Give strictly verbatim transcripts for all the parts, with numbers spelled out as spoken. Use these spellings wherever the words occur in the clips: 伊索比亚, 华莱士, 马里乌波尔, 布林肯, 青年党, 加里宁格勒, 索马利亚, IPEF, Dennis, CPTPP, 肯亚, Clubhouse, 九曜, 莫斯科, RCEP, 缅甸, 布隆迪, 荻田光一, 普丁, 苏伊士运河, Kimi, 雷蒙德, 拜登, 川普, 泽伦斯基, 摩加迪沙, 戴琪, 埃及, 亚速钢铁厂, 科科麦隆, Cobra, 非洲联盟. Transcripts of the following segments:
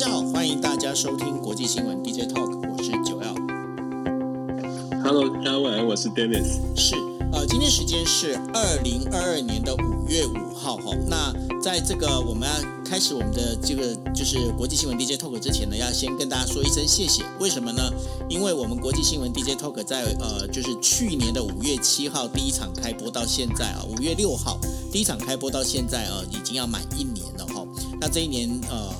大家好，欢迎大家收听国际新闻 D J Talk， 我是九曜。Hello， 大家晚安，我是 Dennis。是，呃，今天时间是二零二二年的五月五号哈。那在这个我们要开始我们的这个就是国际新闻 D J Talk 之前呢，要先跟大家说一声谢谢。为什么呢？因为我们国际新闻 D J Talk 在呃就是去年的五月七号第一场开播到现在啊，五月六号第一场开播到现在呃已经要满一年了哈。那这一年呃。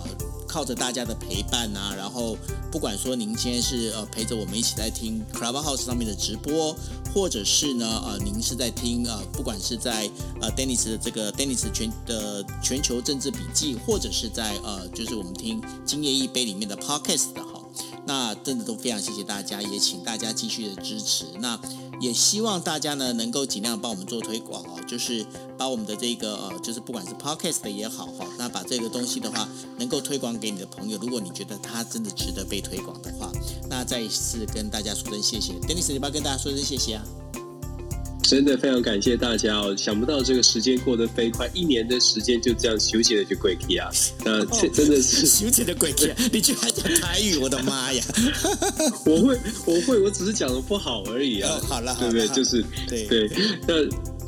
靠着大家的陪伴啊，然后不管说您今天是呃陪着我们一起在听 Clubhouse 上面的直播，或者是呢呃您是在听呃不管是在呃 Dennis 的这个 Dennis 全的、呃、全球政治笔记，或者是在呃就是我们听今夜一杯里面的 Podcast 的哈，那真的都非常谢谢大家，也请大家继续的支持。那也希望大家呢能够尽量帮我们做推广哦，就是把我们的这个呃，就是不管是 podcast 也好哈，那把这个东西的话能够推广给你的朋友，如果你觉得它真的值得被推广的话，那再一次跟大家说声谢谢。 Dennis， 你不要跟大家说声谢谢啊？真的非常感谢大家哦，想不到这个时间过得飞快，一年的时间就这样休息的就过去啊，那这真的是休息的过去，你居然讲台语，我的妈呀！我会，我会，我只是讲的不好而已啊。哦、好了，对不对？就是对对，那。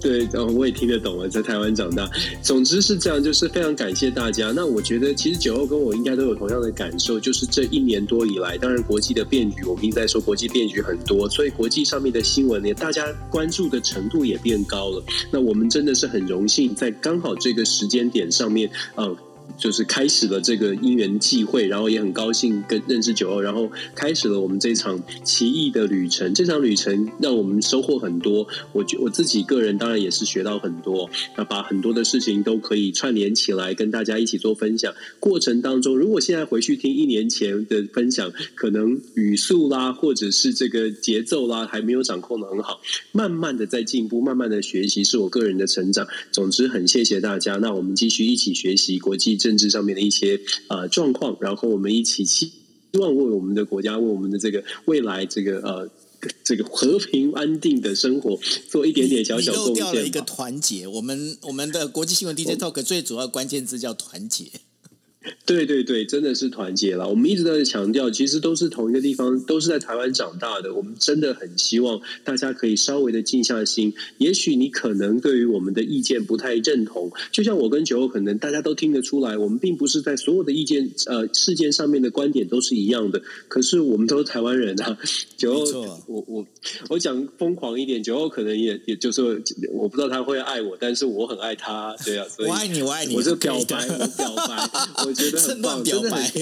对、哦，我也听得懂了，在台湾长大。总之是这样，就是非常感谢大家。那我觉得其实九欧跟我应该都有同样的感受，就是这一年多以来，当然国际的变局，我们一直在说国际变局很多，所以国际上面的新闻呢，大家关注的程度也变高了。那我们真的是很荣幸，在刚好这个时间点上面，嗯。就是开始了这个因缘际会，然后也很高兴跟认识九欧，然后开始了我们这场奇异的旅程。这场旅程让我们收获很多，我我自己个人当然也是学到很多，那把很多的事情都可以串联起来跟大家一起做分享。过程当中，如果现在回去听一年前的分享，可能语速啦，或者是这个节奏啦，还没有掌控的很好。慢慢的在进步，慢慢的学习，是我个人的成长。总之，很谢谢大家。那我们继续一起学习国际政治上面的一些呃状况，然后我们一起希望为我们的国家，为我们的这个未来，这个呃这个和平安定的生活做一点点小小贡献。你漏掉了一个团结，我们我们的国际新闻 D J Talk 最主要关键字叫团结。对对对，真的是团结了。我们一直在强调，其实都是同一个地方，都是在台湾长大的。我们真的很希望大家可以稍微的静下心。也许你可能对于我们的意见不太认同，就像我跟九欧，可能大家都听得出来，我们并不是在所有的意见呃事件上面的观点都是一样的。可是我们都是台湾人啊，九欧，啊、我我我讲疯狂一点，九欧可能也也就是我不知道他会爱我，但是我很爱他，对啊，所以我爱你，我爱你，我就表白，我表白。我我觉得很棒，真的很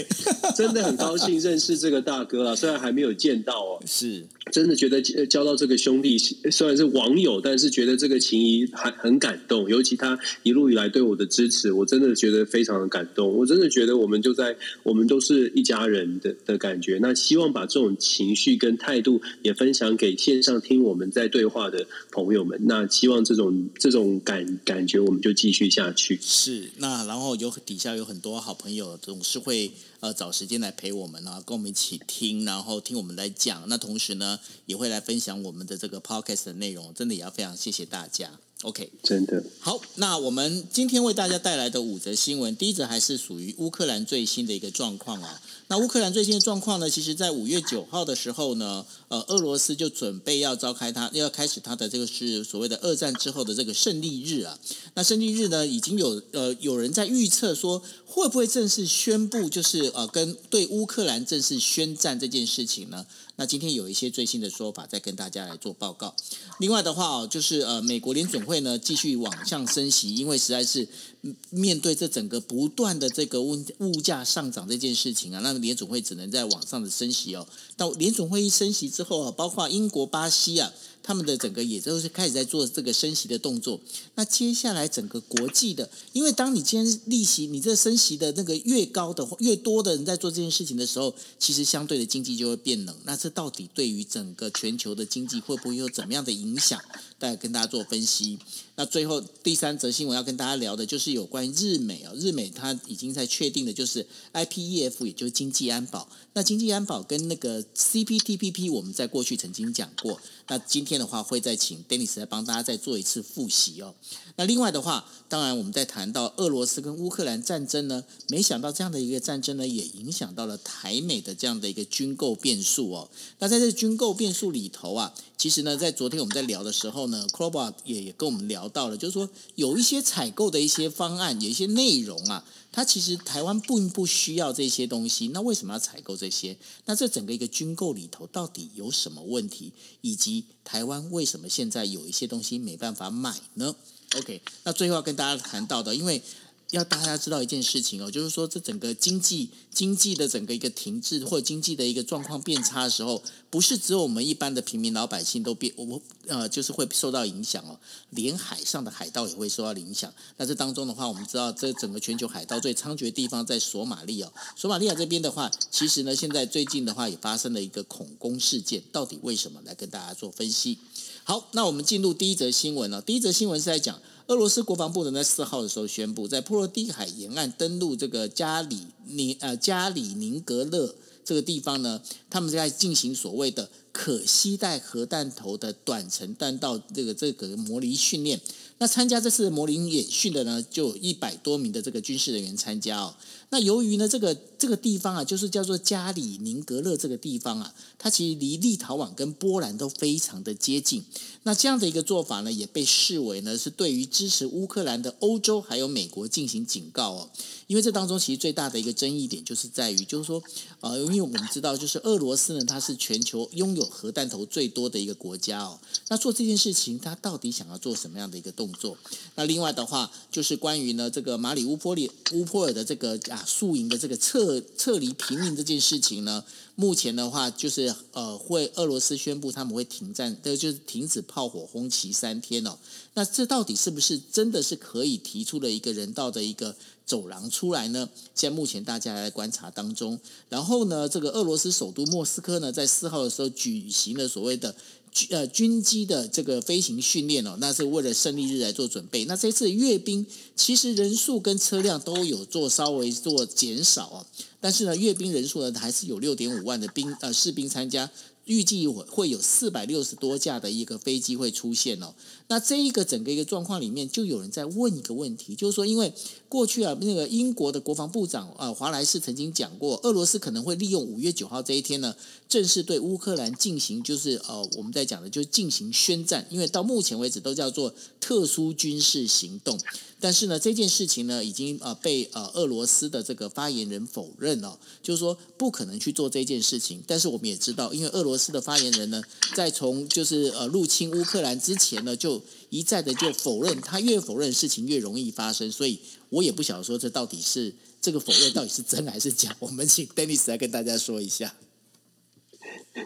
真的很高兴认识这个大哥啦，虽然还没有见到哦，是真的觉得交到这个兄弟，虽然是网友，但是觉得这个情谊还很感动，尤其他一路以来对我的支持，我真的觉得非常的感动。我真的觉得我们就在我们都是一家人的的感觉。那希望把这种情绪跟态度也分享给线上听我们在对话的朋友们。那希望这种这种感感觉我们就继续下去。是，那然后有底下有很多好朋友总是会呃找时间来陪我们啊，跟我们一起听，然后听我们来讲。那同时呢，也会来分享我们的这个 podcast 的内容，真的也要非常谢谢大家。OK， 真的好。那我们今天为大家带来的五则新闻，第一则还是属于乌克兰最新的一个状况啊。那乌克兰最新的状况呢，其实在五月九号的时候呢，呃，俄罗斯就准备要召开他要开始他的这个是所谓的二战之后的这个胜利日啊。那胜利日呢，已经有呃有人在预测说，会不会正式宣布就是呃跟对乌克兰正式宣战这件事情呢？那今天有一些最新的说法，再跟大家来做报告。另外的话，就是呃，美国联准会呢继续往上升息，因为实在是面对这整个不断的这个物物价上涨这件事情啊，那联准会只能在往上的升息哦。到联准会一升息之后啊，包括英国、巴西啊，他们的整个也都是开始在做这个升息的动作。那接下来整个国际的，因为当你今天利息，你这升息的那个越高的越多的人在做这件事情的时候，其实相对的经济就会变冷。那这到底对于整个全球的经济会不会有怎么样的影响？待会跟大家做分析。那最后第三则新闻要跟大家聊的就是有关于日美啊，日美它已经在确定的就是 I P E F， 也就是经济安保。那经济安保跟那个 C P T P P 我们在过去曾经讲过，那今天的话会再请 Dennis 来帮大家再做一次复习哦。那另外的话，当然我们在谈到俄罗斯跟乌克兰战争呢，没想到这样的一个战争呢，也影响到了台美的这样的一个军购变数哦。那在这军购变数里头啊，其实呢，在昨天我们在聊的时候呢 Cobra 也, 也跟我们聊到了，就是说有一些采购的一些方案，有一些内容啊，它其实台湾并不需要这些东西，那为什么要采购这些？那这整个一个军购里头到底有什么问题，以及台湾为什么现在有一些东西没办法买呢？ OK， 那最后要跟大家谈到的，因为要大家知道一件事情哦，就是说这整个经济经济的整个一个停滞或经济的一个状况变差的时候，不是只有我们一般的平民老百姓都变我呃就是会受到影响哦，连海上的海盗也会受到影响。那这当中的话，我们知道这整个全球海盗最猖獗的地方在索马利哦，索马利亚这边的话，其实呢现在最近的话也发生了一个恐攻事件，到底为什么？来跟大家做分析。好，那我们进入第一则新闻哦，第一则新闻是在讲。俄罗斯国防部在四号的时候宣布，在波罗的海沿岸登陆这个加里宁呃加里宁格勒这个地方呢，他们在进行所谓的可携带核弹头的短程弹道这个这个模拟训练。那参加这次模拟演训的呢，就有一百多名的这个军事人员参加哦。那由于呢，这个这个地方啊，就是叫做加里宁格勒这个地方啊，它其实离立陶宛跟波兰都非常的接近。那这样的一个做法呢，也被视为呢是对于支持乌克兰的欧洲还有美国进行警告哦。因为这当中其实最大的一个争议点就是在于，就是说，呃，因为我们知道，就是俄罗斯呢，它是全球拥有核弹头最多的一个国家哦。那做这件事情，它到底想要做什么样的一个动作？那另外的话，就是关于呢这个马里乌波里乌波尔的这个。啊宿营的这个撤撤离平民这件事情呢，目前的话就是呃，会俄罗斯宣布他们会停战，就是停止炮火轰击三天哦。那这到底是不是真的是可以提出了一个人道的一个走廊出来呢？现在目前大家来观察当中。然后呢，这个俄罗斯首都莫斯科呢，在四号的时候举行了所谓的。呃，军机的这个飞行训练哦，那是为了胜利日来做准备。那这次阅兵其实人数跟车辆都有做稍微做减少哦，但是呢，阅兵人数呢还是有 六点五万的兵呃士兵参加，预计会有四百六十多架的一个飞机会出现哦。那这一个整个一个状况里面，就有人在问一个问题，就是说，因为过去啊，那个英国的国防部长啊华莱士曾经讲过，俄罗斯可能会利用五月九号这一天呢，正式对乌克兰进行就是呃我们在讲的就是进行宣战，因为到目前为止都叫做特殊军事行动。但是呢，这件事情呢已经呃被呃俄罗斯的这个发言人否认哦，就是说不可能去做这件事情。但是我们也知道，因为俄罗斯的发言人呢，在从就是呃入侵乌克兰之前呢就。一再的就否认，他越否认事情越容易发生，所以我也不晓得说这到底是这个否认到底是真还是假。我们请 Dennis 来跟大家说一下。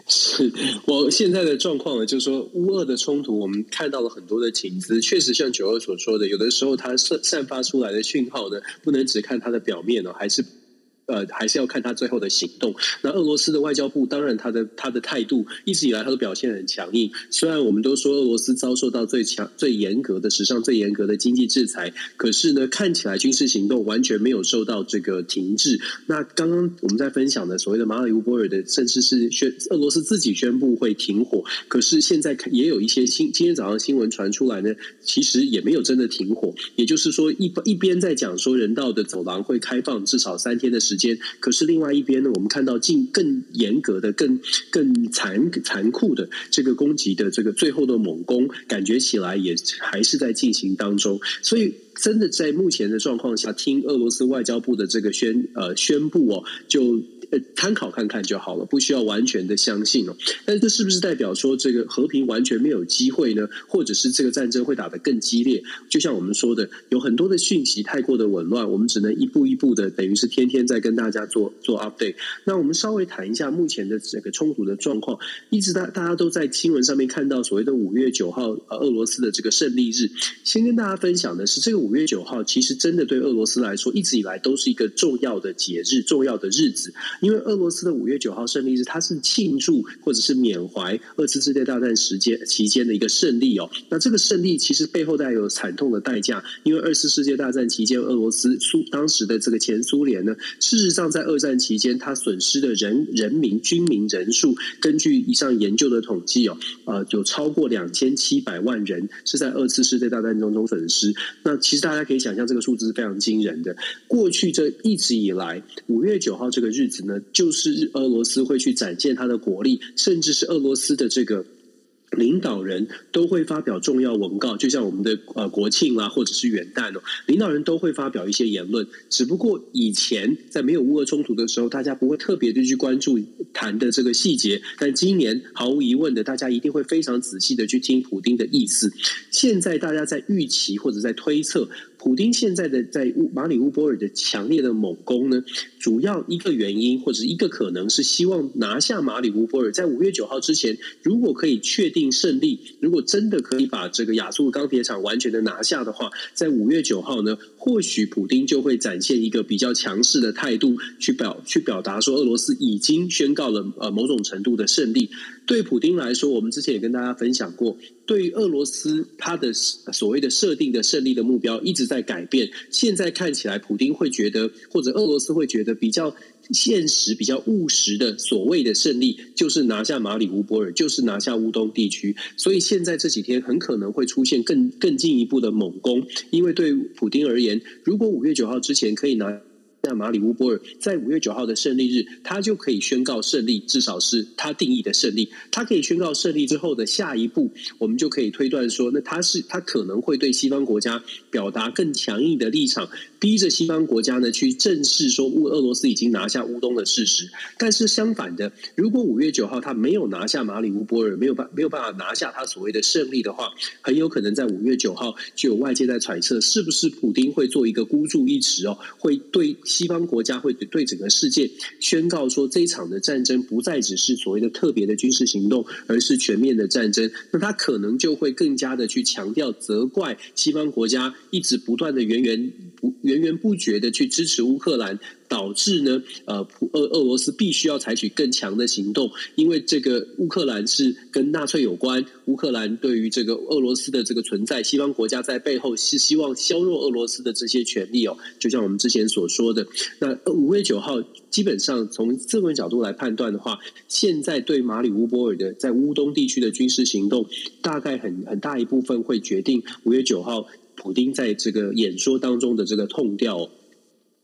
是我现在的状况呢，就是说乌俄的冲突，我们看到了很多的情资，确实像九二所说的，有的时候它散发出来的讯号呢，不能只看它的表面哦，还是。呃，还是要看他最后的行动。那俄罗斯的外交部，当然他的他的态度一直以来他都表现很强硬。虽然我们都说俄罗斯遭受到最强、最严格的史上最严格的经济制裁，可是呢，看起来军事行动完全没有受到这个停滞。那刚刚我们在分享的所谓的马里乌波尔的，甚至是宣俄罗斯自己宣布会停火，可是现在也有一些新今天早上新闻传出来呢，其实也没有真的停火。也就是说一，一一边在讲说人道的走廊会开放至少三天的时间。时间，可是另外一边呢，我们看到更更严格的、更更残残酷的这个攻击的这个最后的猛攻，感觉起来也还是在进行当中，所以。真的在目前的状况下，听俄罗斯外交部的这个宣呃宣布哦，就呃参考看看就好了，不需要完全的相信哦。但是这是不是代表说这个和平完全没有机会呢？或者是这个战争会打得更激烈？就像我们说的，有很多的讯息太过的紊乱，我们只能一步一步的，等于是天天在跟大家做做 update。那我们稍微谈一下目前的这个冲突的状况。一直大大家都在新闻上面看到所谓的五月九号俄罗斯的这个胜利日。先跟大家分享的是，这个五月九号其实真的对俄罗斯来说一直以来都是一个重要的节日、重要的日子，因为俄罗斯的五月九号胜利日，它是庆祝或者是缅怀二次世界大战时间期间的一个胜利哦。那这个胜利其实背后带有惨痛的代价，因为二次世界大战期间，俄罗斯苏当时的这个前苏联呢，事实上在二战期间，它损失的人人民军民人数，根据以上研究的统计哦，呃，有超过两千七百万人是在二次世界大战中中损失。那其实大家可以想象，这个数字是非常惊人的。过去这一直以来，五月九号这个日子呢，就是俄罗斯会去展现它的国力，甚至是俄罗斯的这个领导人都会发表重要文告，就像我们的呃国庆啦、啊，或者是元旦哦，领导人都会发表一些言论。只不过以前在没有乌俄冲突的时候，大家不会特别的去关注谈的这个细节，但今年毫无疑问的，大家一定会非常仔细的去听普丁的意思。现在大家在预期或者在推测，普丁现在的在马里乌波尔的强烈的猛攻呢，主要一个原因或者一个可能是希望拿下马里乌波尔。在五月九号之前，如果可以确定胜利，如果真的可以把这个亚速钢铁厂完全的拿下的话，在五月九号呢，或许普丁就会展现一个比较强势的态度，去表去表达说俄罗斯已经宣告了呃某种程度的胜利。对普丁来说，我们之前也跟大家分享过，对于俄罗斯他的所谓的设定的胜利的目标一直在改变。现在看起来，普丁会觉得，或者俄罗斯会觉得比较现实、比较务实的所谓的胜利，就是拿下马里乌波尔，就是拿下乌东地区。所以现在这几天很可能会出现更更进一步的猛攻，因为对普丁而言，如果五月九号之前可以拿那马里乌波尔，在五月九号的胜利日，他就可以宣告胜利，至少是他定义的胜利。他可以宣告胜利之后的下一步，我们就可以推断说，那他是他可能会对西方国家表达更强硬的立场，逼着西方国家呢去正视说乌俄罗斯已经拿下乌东的事实。但是相反的，如果五月九号他没有拿下马里乌波尔，没有办没有办法拿下他所谓的胜利的话，很有可能在五月九号就有外界在揣测，是不是普丁会做一个孤注一掷哦，会对西方国家会对整个世界宣告说，这一场的战争不再只是所谓的特别的军事行动，而是全面的战争。那他可能就会更加的去强调责怪西方国家一直不断的源源不源源不绝的去支持乌克兰，导致呢呃俄俄罗斯必须要采取更强的行动，因为这个乌克兰是跟纳粹有关，乌克兰对于这个俄罗斯的这个存在，西方国家在背后是希望削弱俄罗斯的这些权利哦，就像我们之前所说的。那五月九号基本上从这个角度来判断的话，现在对马里乌波尔的在乌东地区的军事行动，大概很很大一部分会决定五月九号普丁在这个演说当中的这个痛调哦。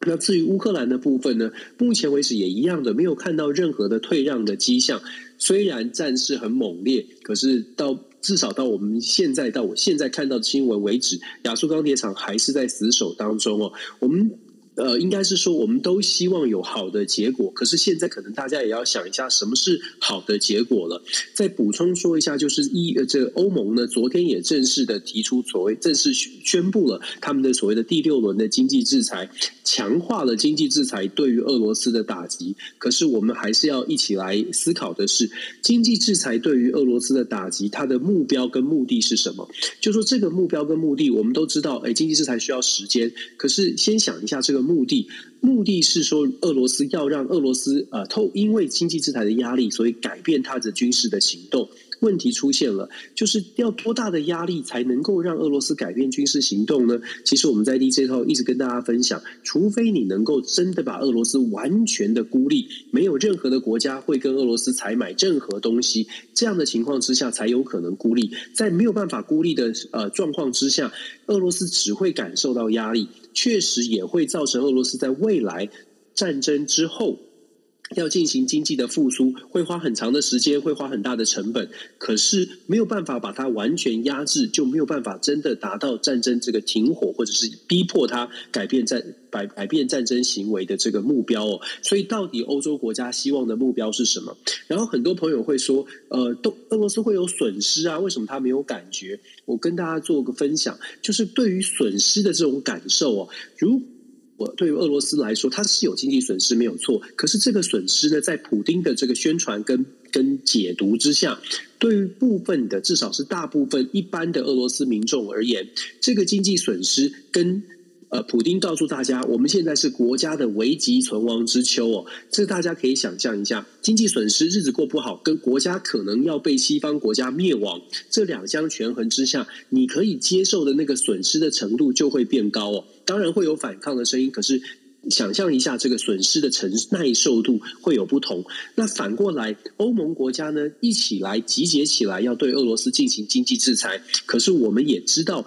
那至于乌克兰的部分呢，目前为止也一样的，没有看到任何的退让的迹象。虽然战事很猛烈，可是到至少到我们现在到我现在看到的新闻为止，亚速钢铁厂还是在死守当中哦。我们呃，应该是说我们都希望有好的结果，可是现在可能大家也要想一下什么是好的结果了。再补充说一下，就是一呃，这欧盟呢，昨天也正式的提出所谓正式宣布了他们的所谓的第六轮的经济制裁，强化了经济制裁对于俄罗斯的打击。可是我们还是要一起来思考的是，经济制裁对于俄罗斯的打击，它的目标跟目的是什么？就说这个目标跟目的，我们都知道，哎，经济制裁需要时间，可是先想一下这个目的，目的是说俄罗斯要让俄罗斯呃，透因为经济制裁的压力，所以改变它的军事的行动。问题出现了，就是要多大的压力才能够让俄罗斯改变军事行动呢？其实我们在 D J 套一直跟大家分享，除非你能够真的把俄罗斯完全的孤立，没有任何的国家会跟俄罗斯采买任何东西，这样的情况之下才有可能孤立。在没有办法孤立的呃状况之下，俄罗斯只会感受到压力，确实也会造成俄罗斯在未来战争之后要进行经济的复苏，会花很长的时间，会花很大的成本，可是没有办法把它完全压制，就没有办法真的达到战争这个停火，或者是逼迫它改变战改改变战争行为的这个目标哦。所以到底欧洲国家希望的目标是什么？然后很多朋友会说，呃，都俄罗斯会有损失啊，为什么他没有感觉？我跟大家做个分享，就是对于损失的这种感受哦，如对于俄罗斯来说，它是有经济损失没有错，可是这个损失呢，在普丁的这个宣传跟跟解读之下，对于部分的至少是大部分一般的俄罗斯民众而言，这个经济损失跟呃，普丁告诉大家，我们现在是国家的危急存亡之秋哦，这大家可以想象一下，经济损失、日子过不好，跟国家可能要被西方国家灭亡，这两相权衡之下，你可以接受的那个损失的程度就会变高哦。当然会有反抗的声音，可是想象一下，这个损失的承耐受度会有不同。那反过来，欧盟国家呢，一起来集结起来，要对俄罗斯进行经济制裁。可是我们也知道，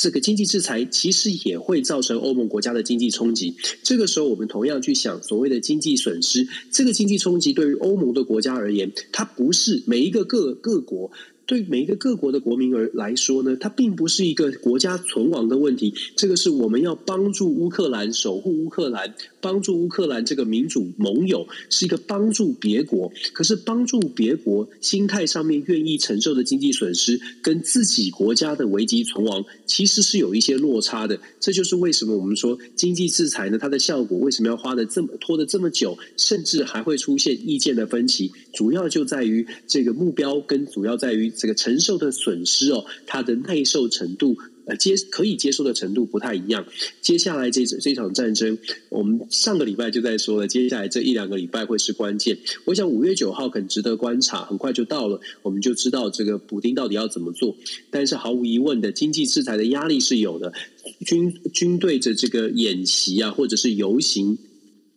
这个经济制裁其实也会造成欧盟国家的经济冲击。这个时候我们同样去想所谓的经济损失，这个经济冲击对于欧盟的国家而言，它不是每一个各各国对每一个各国的国民而来说呢，它并不是一个国家存亡的问题。这个是我们要帮助乌克兰，守护乌克兰，帮助乌克兰这个民主盟友，是一个帮助别国。可是帮助别国心态上面愿意承受的经济损失，跟自己国家的危机存亡其实是有一些落差的。这就是为什么我们说经济制裁呢，它的效果为什么要花的这么拖得这么久，甚至还会出现意见的分歧，主要就在于这个目标，跟主要在于这个承受的损失哦，它的耐受程度，呃，接可以接受的程度不太一样。接下来这这场战争，我们上个礼拜就在说了，接下来这一两个礼拜会是关键。我想五月九号很值得观察，很快就到了，我们就知道这个普丁到底要怎么做。但是毫无疑问的，经济制裁的压力是有的，军军队的这个演习啊，或者是游行。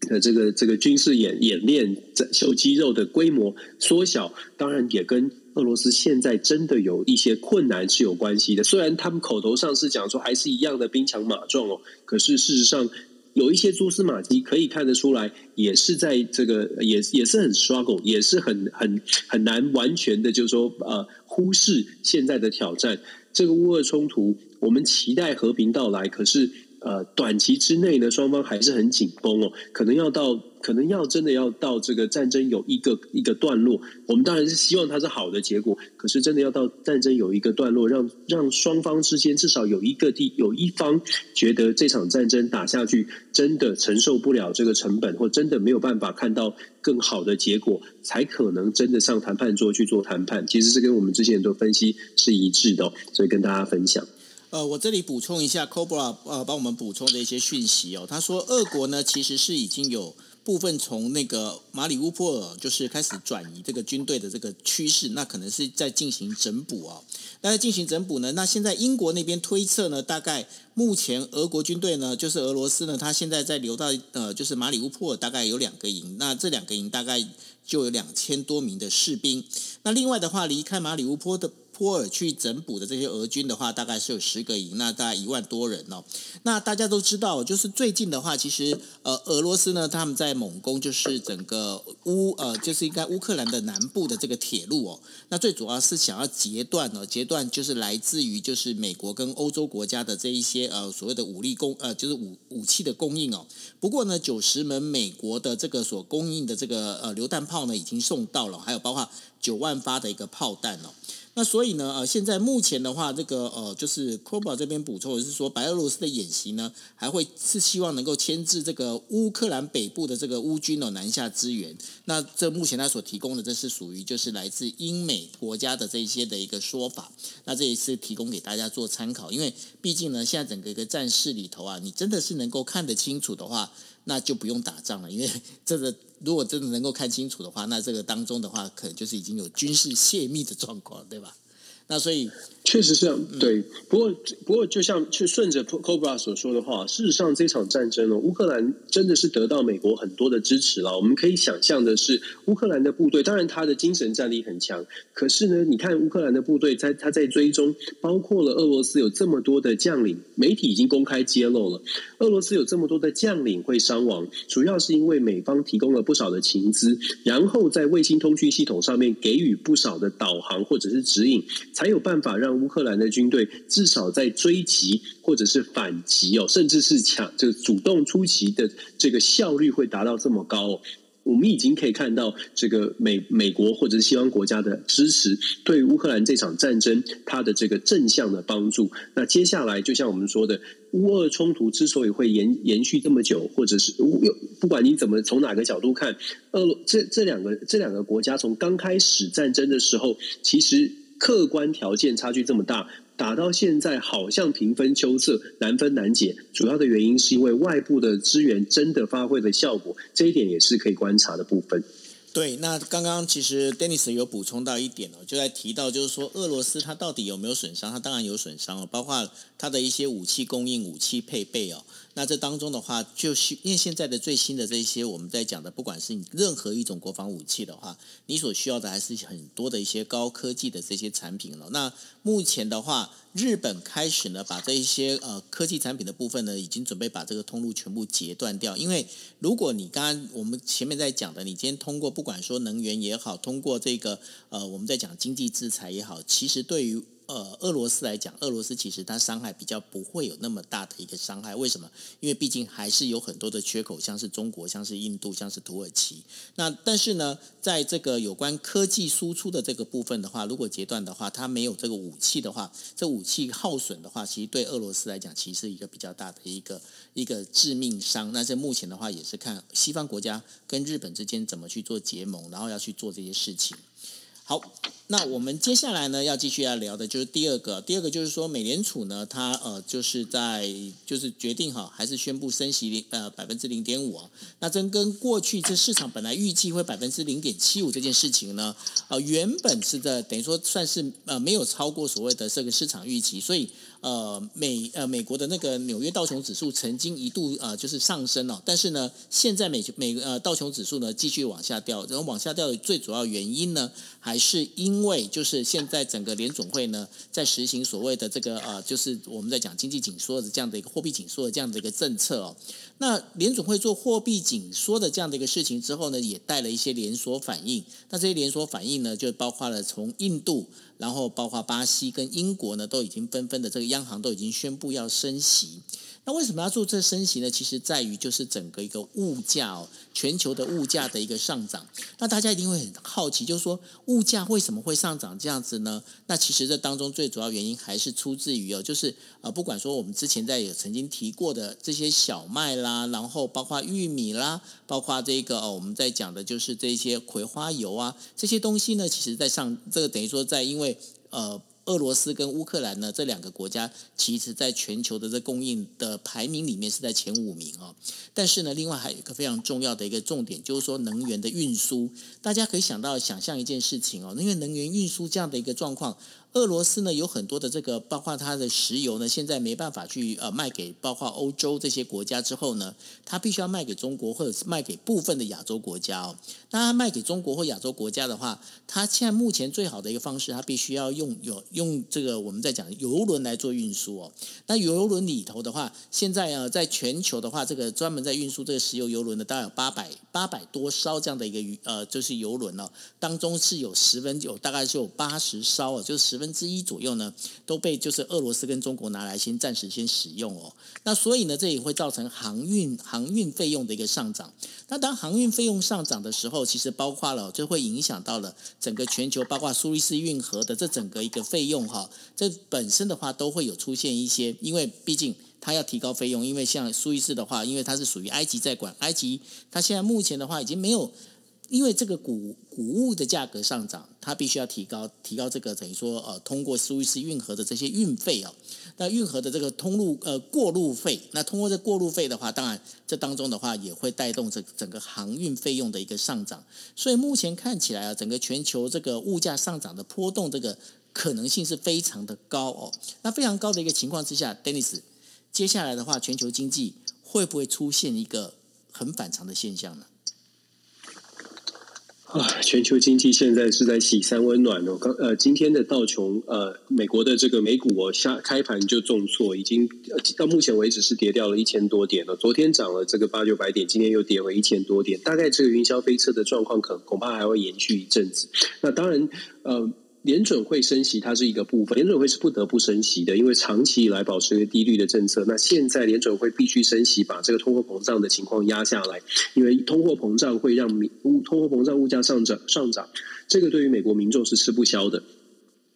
呃，这个这个军事演演练、秀肌肉的规模缩小，当然也跟俄罗斯现在真的有一些困难是有关系的。虽然他们口头上是讲说还是一样的兵强马壮哦，可是事实上有一些蛛丝马迹可以看得出来，也是在这个也也是很 struggle， 也是很很很难完全的，就是说呃忽视现在的挑战。这个乌俄冲突，我们期待和平到来，可是。呃，短期之内呢，双方还是很紧绷哦，可能要到，可能要真的要到这个战争有一个一个段落。我们当然是希望它是好的结果，可是真的要到战争有一个段落，让让双方之间至少有一个地有一方觉得这场战争打下去真的承受不了这个成本，或真的没有办法看到更好的结果，才可能真的上谈判桌去做谈判。其实是跟我们之前的分析是一致的哦，所以跟大家分享。呃，我这里补充一下 Cobra 呃，帮我们补充的一些讯息哦。他说，俄国呢其实是已经有部分从那个马里乌波尔就是开始转移这个军队的这个趋势，那可能是在进行整补哦。那在进行整补呢，那现在英国那边推测呢，大概目前俄国军队呢，就是俄罗斯呢，他现在在留到呃，就是马里乌波尔大概有两个营，那这两个营大概就有两千多名的士兵。那另外的话，离开马里乌波的。波尔去整补的这些俄军的话，大概是有十个营，那大概一万多人哦。那大家都知道，就是最近的话，其实呃，俄罗斯呢，他们在猛攻，就是整个乌呃，就是应该乌克兰的南部的这个铁路哦。那最主要是想要截断哦，截断就是来自于就是美国跟欧洲国家的这一些呃所谓的武力供呃，就是武武器的供应哦。不过呢，九十门美国的这个所供应的这个呃榴弹炮呢，已经送到了，还有包括九万发的一个炮弹哦。那所以呢，呃，现在目前的话，这个呃，就是 Cobra 这边补充的是说，白俄罗斯的演习呢，还会是希望能够牵制这个乌克兰北部的这个乌军哦南下支援。那这目前他所提供的，这是属于就是来自英美国家的这些的一个说法。那这也是提供给大家做参考，因为毕竟呢，现在整个一个战事里头啊，你真的是能够看得清楚的话，那就不用打仗了，因为这个。如果真的能够看清楚的话，那这个当中的话，可能就是已经有军事泄密的状况，对吧？那所以确实是这样，对。嗯、不过，不过就像去顺着 Cobra 所说的话，事实上这场战争哦，乌克兰真的是得到美国很多的支持了。我们可以想象的是，乌克兰的部队当然他的精神战力很强，可是呢，你看乌克兰的部队在他在追踪，包括了俄罗斯有这么多的将领，媒体已经公开揭露了，俄罗斯有这么多的将领会伤亡，主要是因为美方提供了不少的情资，然后在卫星通讯系统上面给予不少的导航或者是指引。才有办法让乌克兰的军队至少在追击或者是反击哦，甚至是抢这个主动出击的这个效率会达到这么高哦。我们已经可以看到这个美美国或者是西方国家的支持对乌克兰这场战争它的这个正向的帮助。那接下来就像我们说的，乌俄冲突之所以会延延续这么久，或者是不管你怎么从哪个角度看，俄罗这这两个这两个国家从刚开始战争的时候，其实客观条件差距这么大，打到现在好像平分秋色，难分难解。主要的原因是因为外部的资源真的发挥了效果，这一点也是可以观察的部分。对，那刚刚其实 Dennis 有补充到一点哦，就在提到就是说俄罗斯它到底有没有损伤？它当然有损伤哦，包括它的一些武器供应、武器配备哦。那这当中的话，就是因为现在的最新的这些我们在讲的，不管是你任何一种国防武器的话，你所需要的还是很多的一些高科技的这些产品了。那目前的话，日本开始呢，把这一些呃科技产品的部分呢，已经准备把这个通路全部截断掉。因为如果你刚刚我们前面在讲的，你今天通过不管说能源也好，通过这个呃我们在讲经济制裁也好，其实对于呃，俄罗斯来讲，俄罗斯其实它伤害比较不会有那么大的一个伤害。为什么？因为毕竟还是有很多的缺口，像是中国，像是印度，像是土耳其。那但是呢，在这个有关科技输出的这个部分的话，如果截断的话，它没有这个武器的话，这武器耗损的话，其实对俄罗斯来讲，其实是一个比较大的一个一个致命伤。那在目前的话，也是看西方国家跟日本之间怎么去做结盟，然后要去做这些事情。好，那我们接下来呢要继续要聊的就是第二个，第二个就是说美联储呢，它呃就是在就是决定哈，还是宣布升息呃百分之零点五啊。那这跟过去这市场本来预计会百分之零点七五这件事情呢，呃原本是在等于说算是呃没有超过所谓的这个市场预期，所以呃美呃美国的那个纽约道琼指数曾经一度呃就是上升哦，但是呢现在美美呃道琼指数呢继续往下掉，然后往下掉的最主要原因呢还是因为就是现在整个联总会呢在实行所谓的这个呃，就是我们在讲经济紧缩的这样的一个货币紧缩的这样的一个政策哦。那联总会做货币紧缩的这样的一个事情之后呢，也带了一些连锁反应。那这些连锁反应呢，就包括了从印度，然后包括巴西跟英国呢，都已经纷纷的这个央行都已经宣布要升息。那为什么要做这升息呢？其实在于就是整个一个物价哦，全球的物价的一个上涨。那大家一定会很好奇，就是说物价为什么会上涨这样子呢？那其实这当中最主要原因还是出自于哦，就是呃，不管说我们之前在有曾经提过的这些小麦啦，然后包括玉米啦，包括这个哦，我们在讲的就是这些葵花油啊，这些东西呢，其实在上这个等于说在因为呃。俄罗斯跟乌克兰呢，这两个国家其实在全球的这供应的排名里面是在前五名哦。但是呢，另外还有一个非常重要的一个重点，就是说能源的运输。大家可以想到想象一件事情哦，因为能源运输这样的一个状况，俄罗斯呢有很多的这个，包括它的石油呢，现在没办法去呃卖给包括欧洲这些国家之后呢，它必须要卖给中国或者是卖给部分的亚洲国家哦。那它卖给中国或亚洲国家的话，它现在目前最好的一个方式，它必须要用有用这个我们在讲邮轮来做运输哦。那邮轮里头的话，现在啊在全球的话，这个专门在运输这个石油邮轮的大概有八百八百多艘这样的一个呃就是邮轮哦，当中是有十分有大概是有八十艘哦，就是十。百分之一左右呢，都被就是俄罗斯跟中国拿来先暂时先使用哦。那所以呢，这也会造成航运航运费用的一个上涨。那当航运费用上涨的时候，其实包括了就会影响到了整个全球，包括苏伊士运河的这整个一个费用哈、哦。这本身的话都会有出现一些，因为毕竟。它要提高费用，因为像苏伊士的话，因为它是属于埃及在管，埃及它现在目前的话已经没有。因为这个谷谷物的价格上涨，它必须要提高提高这个等于说呃通过苏伊士运河的这些运费哦，那运河的这个通路呃过路费，那通过这过路费的话，当然这当中的话也会带动这整个航运费用的一个上涨，所以目前看起来啊，整个全球这个物价上涨的波动这个可能性是非常的高哦，那非常高的一个情况之下 ，Dennis， 接下来的话，全球经济会不会出现一个很反常的现象呢？啊，全球经济现在是在洗三温暖哦。刚呃，今天的道琼呃，美国的这个美股哦，下开盘就重挫，已经到目前为止是跌掉了一千多点了。昨天涨了这个八九百点，今天又跌回一千多点，大概这个云霄飞车的状况可恐怕还会延续一阵子。那当然呃。联准会升息，它是一个部分。联准会是不得不升息的，因为长期以来保持一个低率的政策。那现在联准会必须升息，把这个通货膨胀的情况压下来，因为通货膨胀会让通货膨胀物价上涨上涨，这个对于美国民众是吃不消的。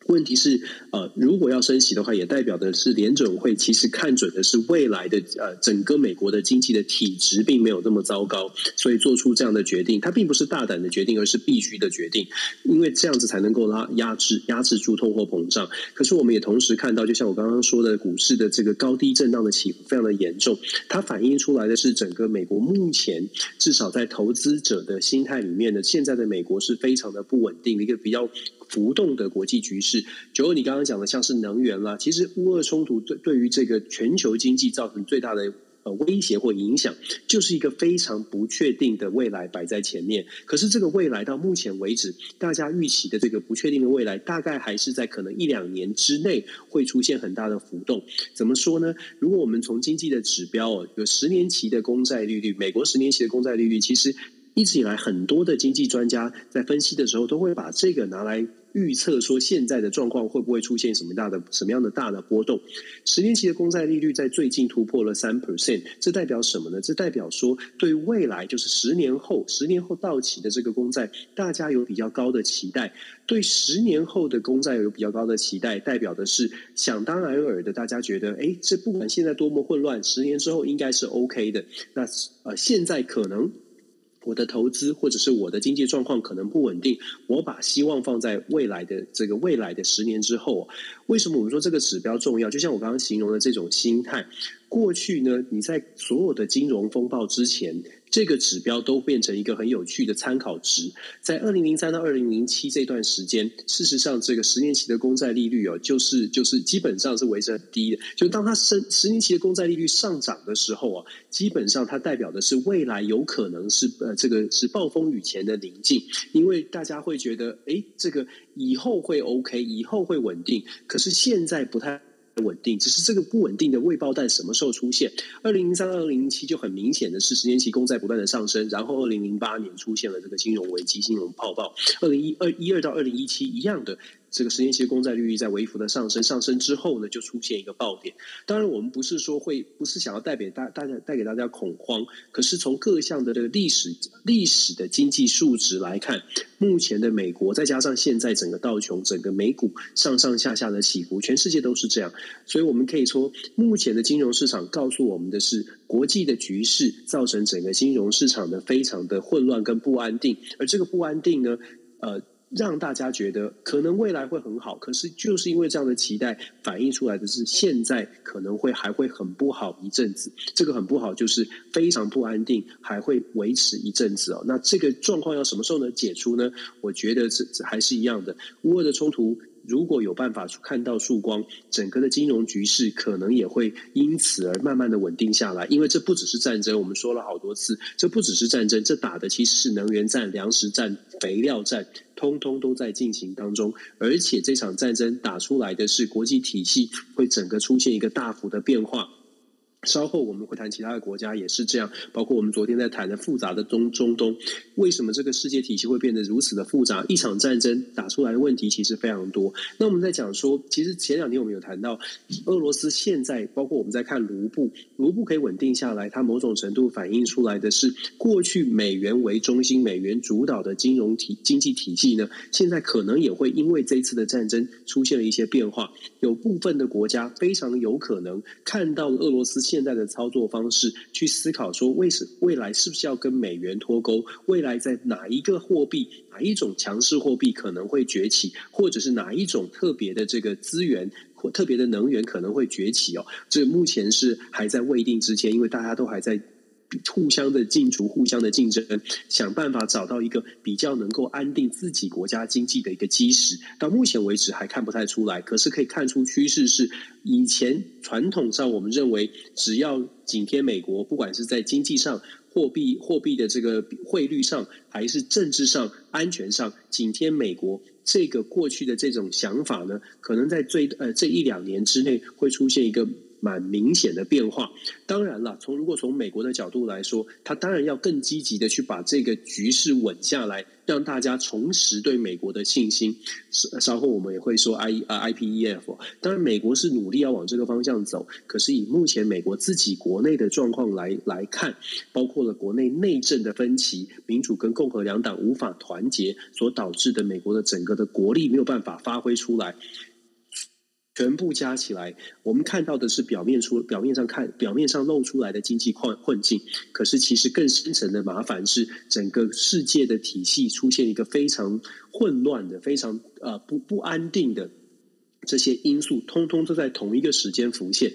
问题是呃，如果要升息的话，也代表的是联准会其实看准的是未来的呃整个美国的经济的体质并没有那么糟糕，所以做出这样的决定。它并不是大胆的决定，而是必须的决定，因为这样子才能够拉压制压制住通货膨胀。可是我们也同时看到，就像我刚刚说的，股市的这个高低震荡的起伏非常的严重，它反映出来的是整个美国目前至少在投资者的心态里面呢，现在的美国是非常的不稳定的一个比较浮动的国际局势。九欧，你刚刚讲的像是能源啦，其实乌俄冲突对对于这个全球经济造成最大的呃威胁或影响，就是一个非常不确定的未来摆在前面。可是这个未来到目前为止，大家预期的这个不确定的未来，大概还是在可能一两年之内会出现很大的浮动。怎么说呢？如果我们从经济的指标哦，有十年期的公债利率，美国十年期的公债利率，其实一直以来很多的经济专家在分析的时候，都会把这个拿来预测说现在的状况会不会出现什么大的什么样的大的波动。十年期的公债利率在最近突破了 百分之三， 这代表什么呢？这代表说对未来就是十年后十年后到期的这个公债，大家有比较高的期待，对十年后的公债有比较高的期待，代表的是想当然耳的大家觉得诶，这不管现在多么混乱，十年之后应该是 OK 的。那呃，现在可能我的投资或者是我的经济状况可能不稳定，我把希望放在未来的这个未来的十年之后。为什么我们说这个指标重要？就像我刚刚形容的这种心态，过去呢，你在所有的金融风暴之前，这个指标都变成一个很有趣的参考值。在二零零三到二零零七这段时间，事实上这个十年期的公债利率哦，就是就是基本上是维持很低的。就当它升十年期的公债利率上涨的时候啊，基本上它代表的是未来有可能是呃这个是暴风雨前的临近，因为大家会觉得哎，这个以后会 OK， 以后会稳定，可是现在不太稳定，只是这个不稳定的未爆弹什么时候出现？二零零三、二零零七就很明显的是十年期公债不断的上升，然后二零零八年出现了这个金融危机、金融泡泡。二零一二一二到二零一七一样的，这个十年期的公债利率在微幅的上升，上升之后呢，就出现一个爆点。当然，我们不是说会，不是想要带给大大家带给大家恐慌，可是从各项的这个历史历史的经济数值来看，目前的美国再加上现在整个道琼、整个美股上上下下的起伏，全世界都是这样。所以我们可以说，目前的金融市场告诉我们的是，国际的局势造成整个金融市场的非常的混乱跟不安定，而这个不安定呢，呃。让大家觉得可能未来会很好，可是就是因为这样的期待，反映出来的是现在可能会还会很不好一阵子。这个很不好就是非常不安定，还会维持一阵子哦。那这个状况要什么时候呢解除呢？我觉得这还是一样的，乌俄的冲突如果有办法看到曙光，整个的金融局势可能也会因此而慢慢的稳定下来。因为这不只是战争，我们说了好多次，这不只是战争，这打的其实是能源战、粮食战、肥料战，通通都在进行当中。而且这场战争打出来的是国际体系会整个出现一个大幅的变化。稍后我们会谈其他的国家也是这样，包括我们昨天在谈的复杂的中中东，为什么这个世界体系会变得如此的复杂？一场战争打出来的问题其实非常多。那我们在讲说，其实前两天我们有谈到俄罗斯现在，包括我们在看卢布，卢布可以稳定下来，它某种程度反映出来的是过去美元为中心、美元主导的金融体经济体系呢，现在可能也会因为这一次的战争出现了一些变化。有部分的国家非常有可能看到俄罗斯现现在的操作方式，去思考说为什未来是不是要跟美元脱钩，未来在哪一个货币、哪一种强势货币可能会崛起，或者是哪一种特别的这个资源或特别的能源可能会崛起哦。这目前是还在未定之前，因为大家都还在互相的竞逐、互相的竞争，想办法找到一个比较能够安定自己国家经济的一个基石。到目前为止还看不太出来，可是可以看出趋势是，以前传统上我们认为只要紧贴美国，不管是在经济上、货币货币的这个汇率上，还是政治上、安全上，紧贴美国，这个过去的这种想法呢，可能在最呃这一两年之内会出现一个蛮明显的变化。当然了，从如果从美国的角度来说，他当然要更积极的去把这个局势稳下来，让大家重拾对美国的信心。稍后我们也会说 I P E F， 当然美国是努力要往这个方向走，可是以目前美国自己国内的状况来来看，包括了国内内政的分歧，民主跟共和两党无法团结所导致的美国的整个的国力没有办法发挥出来，全部加起来，我们看到的是表面出表面上看表面上露出来的经济困困境，可是其实更深层的麻烦是整个世界的体系出现一个非常混乱的、非常呃不不安定的这些因素，通通都在同一个时间浮现。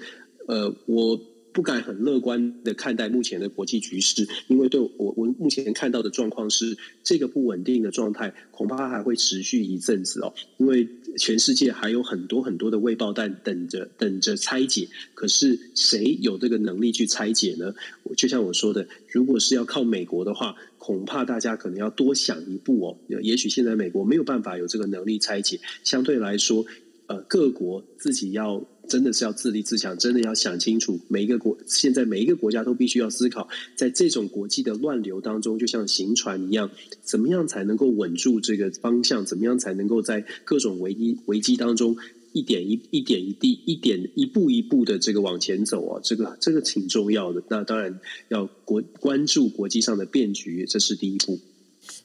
呃，我不敢很乐观的看待目前的国际局势，因为对我我目前看到的状况是，这个不稳定的状态恐怕还会持续一阵子哦，因为全世界还有很多很多的未爆弹等着等着拆解，可是谁有这个能力去拆解呢？我就像我说的，如果是要靠美国的话，恐怕大家可能要多想一步哦。也许现在美国没有办法有这个能力拆解，相对来说，呃，各国自己要真的是要自立自强，真的要想清楚。每一个国现在每一个国家都必须要思考，在这种国际的乱流当中，就像行船一样，怎么样才能够稳住这个方向？怎么样才能够在各种危机危机当中一点一一点一滴一点一步一步的这个往前走啊？这个这个挺重要的。那当然要国关注国际上的变局，这是第一步。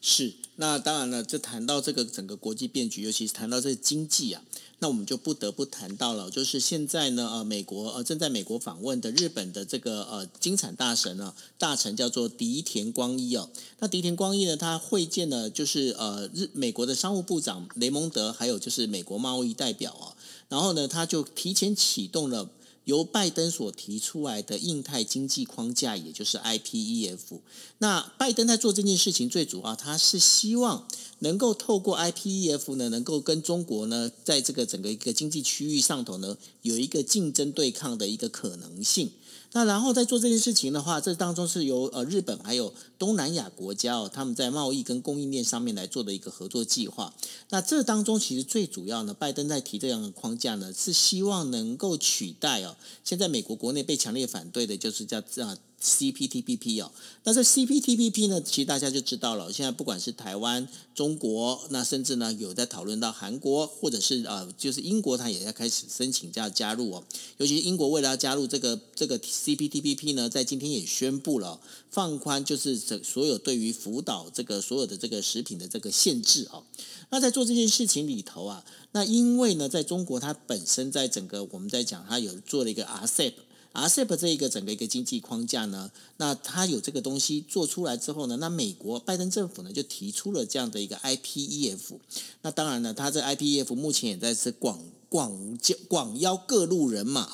是，那当然了，这谈到这个整个国际变局，尤其是谈到这个经济啊。那我们就不得不谈到了，就是现在呢，呃，美国呃正在美国访问的日本的这个呃经产大臣呢、啊，大臣叫做荻田光一哦。那荻田光一呢，他会见了就是呃日美国的商务部长雷蒙德，还有就是美国贸易代表哦。然后呢，他就提前启动了由拜登所提出来的印太经济框架，也就是 I P E F。那拜登在做这件事情，最主要他是希望能够透过 I P E F 呢，能够跟中国呢，在这个整个一个经济区域上头呢，有一个竞争对抗的一个可能性。那然后在做这件事情的话，这当中是由呃日本还有东南亚国家哦，他们在贸易跟供应链上面来做的一个合作计划。那这当中其实最主要呢，拜登在提这样的框架呢，是希望能够取代哦，现在美国国内被强烈反对的就是叫啊 C P T P P 哦。那这 C P T P P 呢，其实大家就知道了，现在不管是台湾、中国，那甚至呢有在讨论到韩国，或者是呃就是英国，它也在开始申请要加入哦。尤其是英国为了要加入这个这个 C P T P P 呢，在今天也宣布了、哦、放宽，就是所有对于福岛这个所有的这个食品的这个限制哦。那在做这件事情里头啊，那因为呢，在中国它本身在整个我们在讲，它有做了一个 R C E P。R C E P 这一个整个一个经济框架呢，那它有这个东西做出来之后呢，那美国拜登政府呢就提出了这样的一个 I P E F。那当然呢，它这 I P E F 目前也在是广广广邀各路人马。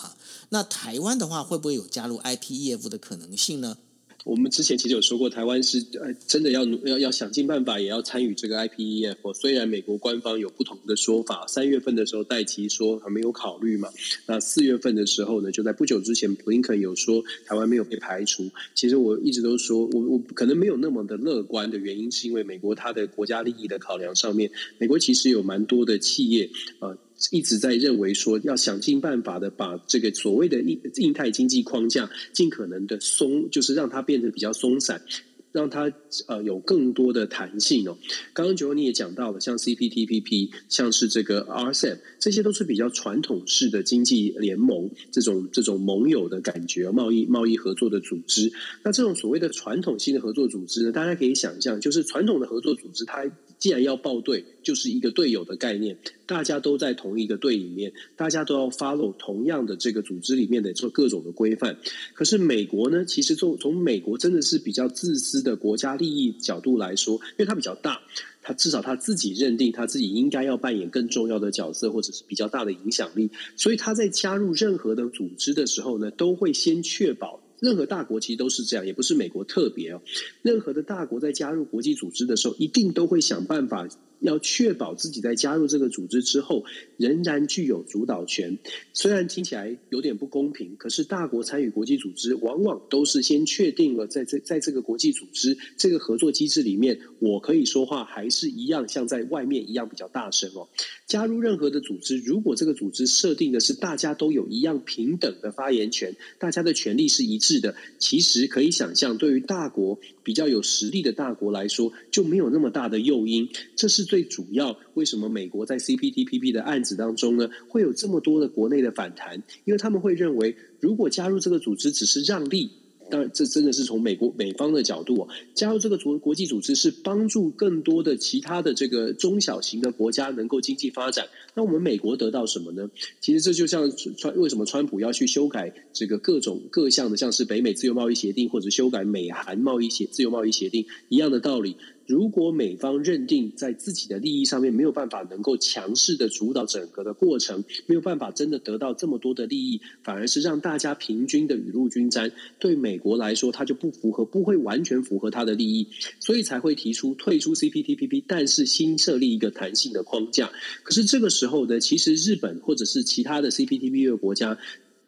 那台湾的话，会不会有加入 I P E F 的可能性呢？我们之前其实有说过，台湾是真的要要要想尽办法，也要参与这个 I P E F。虽然美国官方有不同的说法，三月份的时候戴琪说还没有考虑嘛，那四月份的时候呢，就在不久之前，布林肯有说台湾没有被排除。其实我一直都说，我我可能没有那么的乐观的原因，是因为美国它的国家利益的考量上面，美国其实有蛮多的企业呃。一直在认为说要想尽办法的把这个所谓的印太经济框架尽可能的松，就是让它变得比较松散，让它呃有更多的弹性哦。刚刚Joe你也讲到了，像 C P T P P， 像是这个 R C E P， 这些都是比较传统式的经济联盟，这种这种盟友的感觉，贸易贸易合作的组织。那这种所谓的传统性的合作组织呢，大家可以想象，就是传统的合作组织，它既然要报队，就是一个队友的概念，大家都在同一个队里面，大家都要 follow 同样的这个组织里面的各种的规范。可是美国呢，其实从美国真的是比较自私的国家利益角度来说，因为它比较大，他至少他自己认定他自己应该要扮演更重要的角色，或者是比较大的影响力，所以他在加入任何的组织的时候呢，都会先确保，任何大国其实都是这样，也不是美国特别哦。任何的大国在加入国际组织的时候，一定都会想办法要确保自己在加入这个组织之后仍然具有主导权。虽然听起来有点不公平，可是大国参与国际组织往往都是先确定了在这在这个国际组织这个合作机制里面，我可以说话还是一样像在外面一样比较大声哦。加入任何的组织，如果这个组织设定的是大家都有一样平等的发言权，大家的权利是一致的，其实可以想象对于大国比较有实力的大国来说就没有那么大的诱因。这是最主要为什么美国在 C P T P P 的案子当中呢会有这么多的国内的反弹，因为他们会认为如果加入这个组织只是让利，当然这真的是从美国美方的角度、哦、加入这个国际组织是帮助更多的其他的这个中小型的国家能够经济发展，那我们美国得到什么呢？其实这就像为什么川普要去修改这个各种各项的像是北美自由贸易协定或者修改美韩贸易协自由贸易协定一样的道理。如果美方认定在自己的利益上面没有办法能够强势的主导整个的过程，没有办法真的得到这么多的利益，反而是让大家平均的雨露均沾，对美国来说它就不符合，不会完全符合它的利益，所以才会提出退出 C P T P P， 但是新设立一个弹性的框架。可是这个时候呢，其实日本或者是其他的 C P T P P 的国家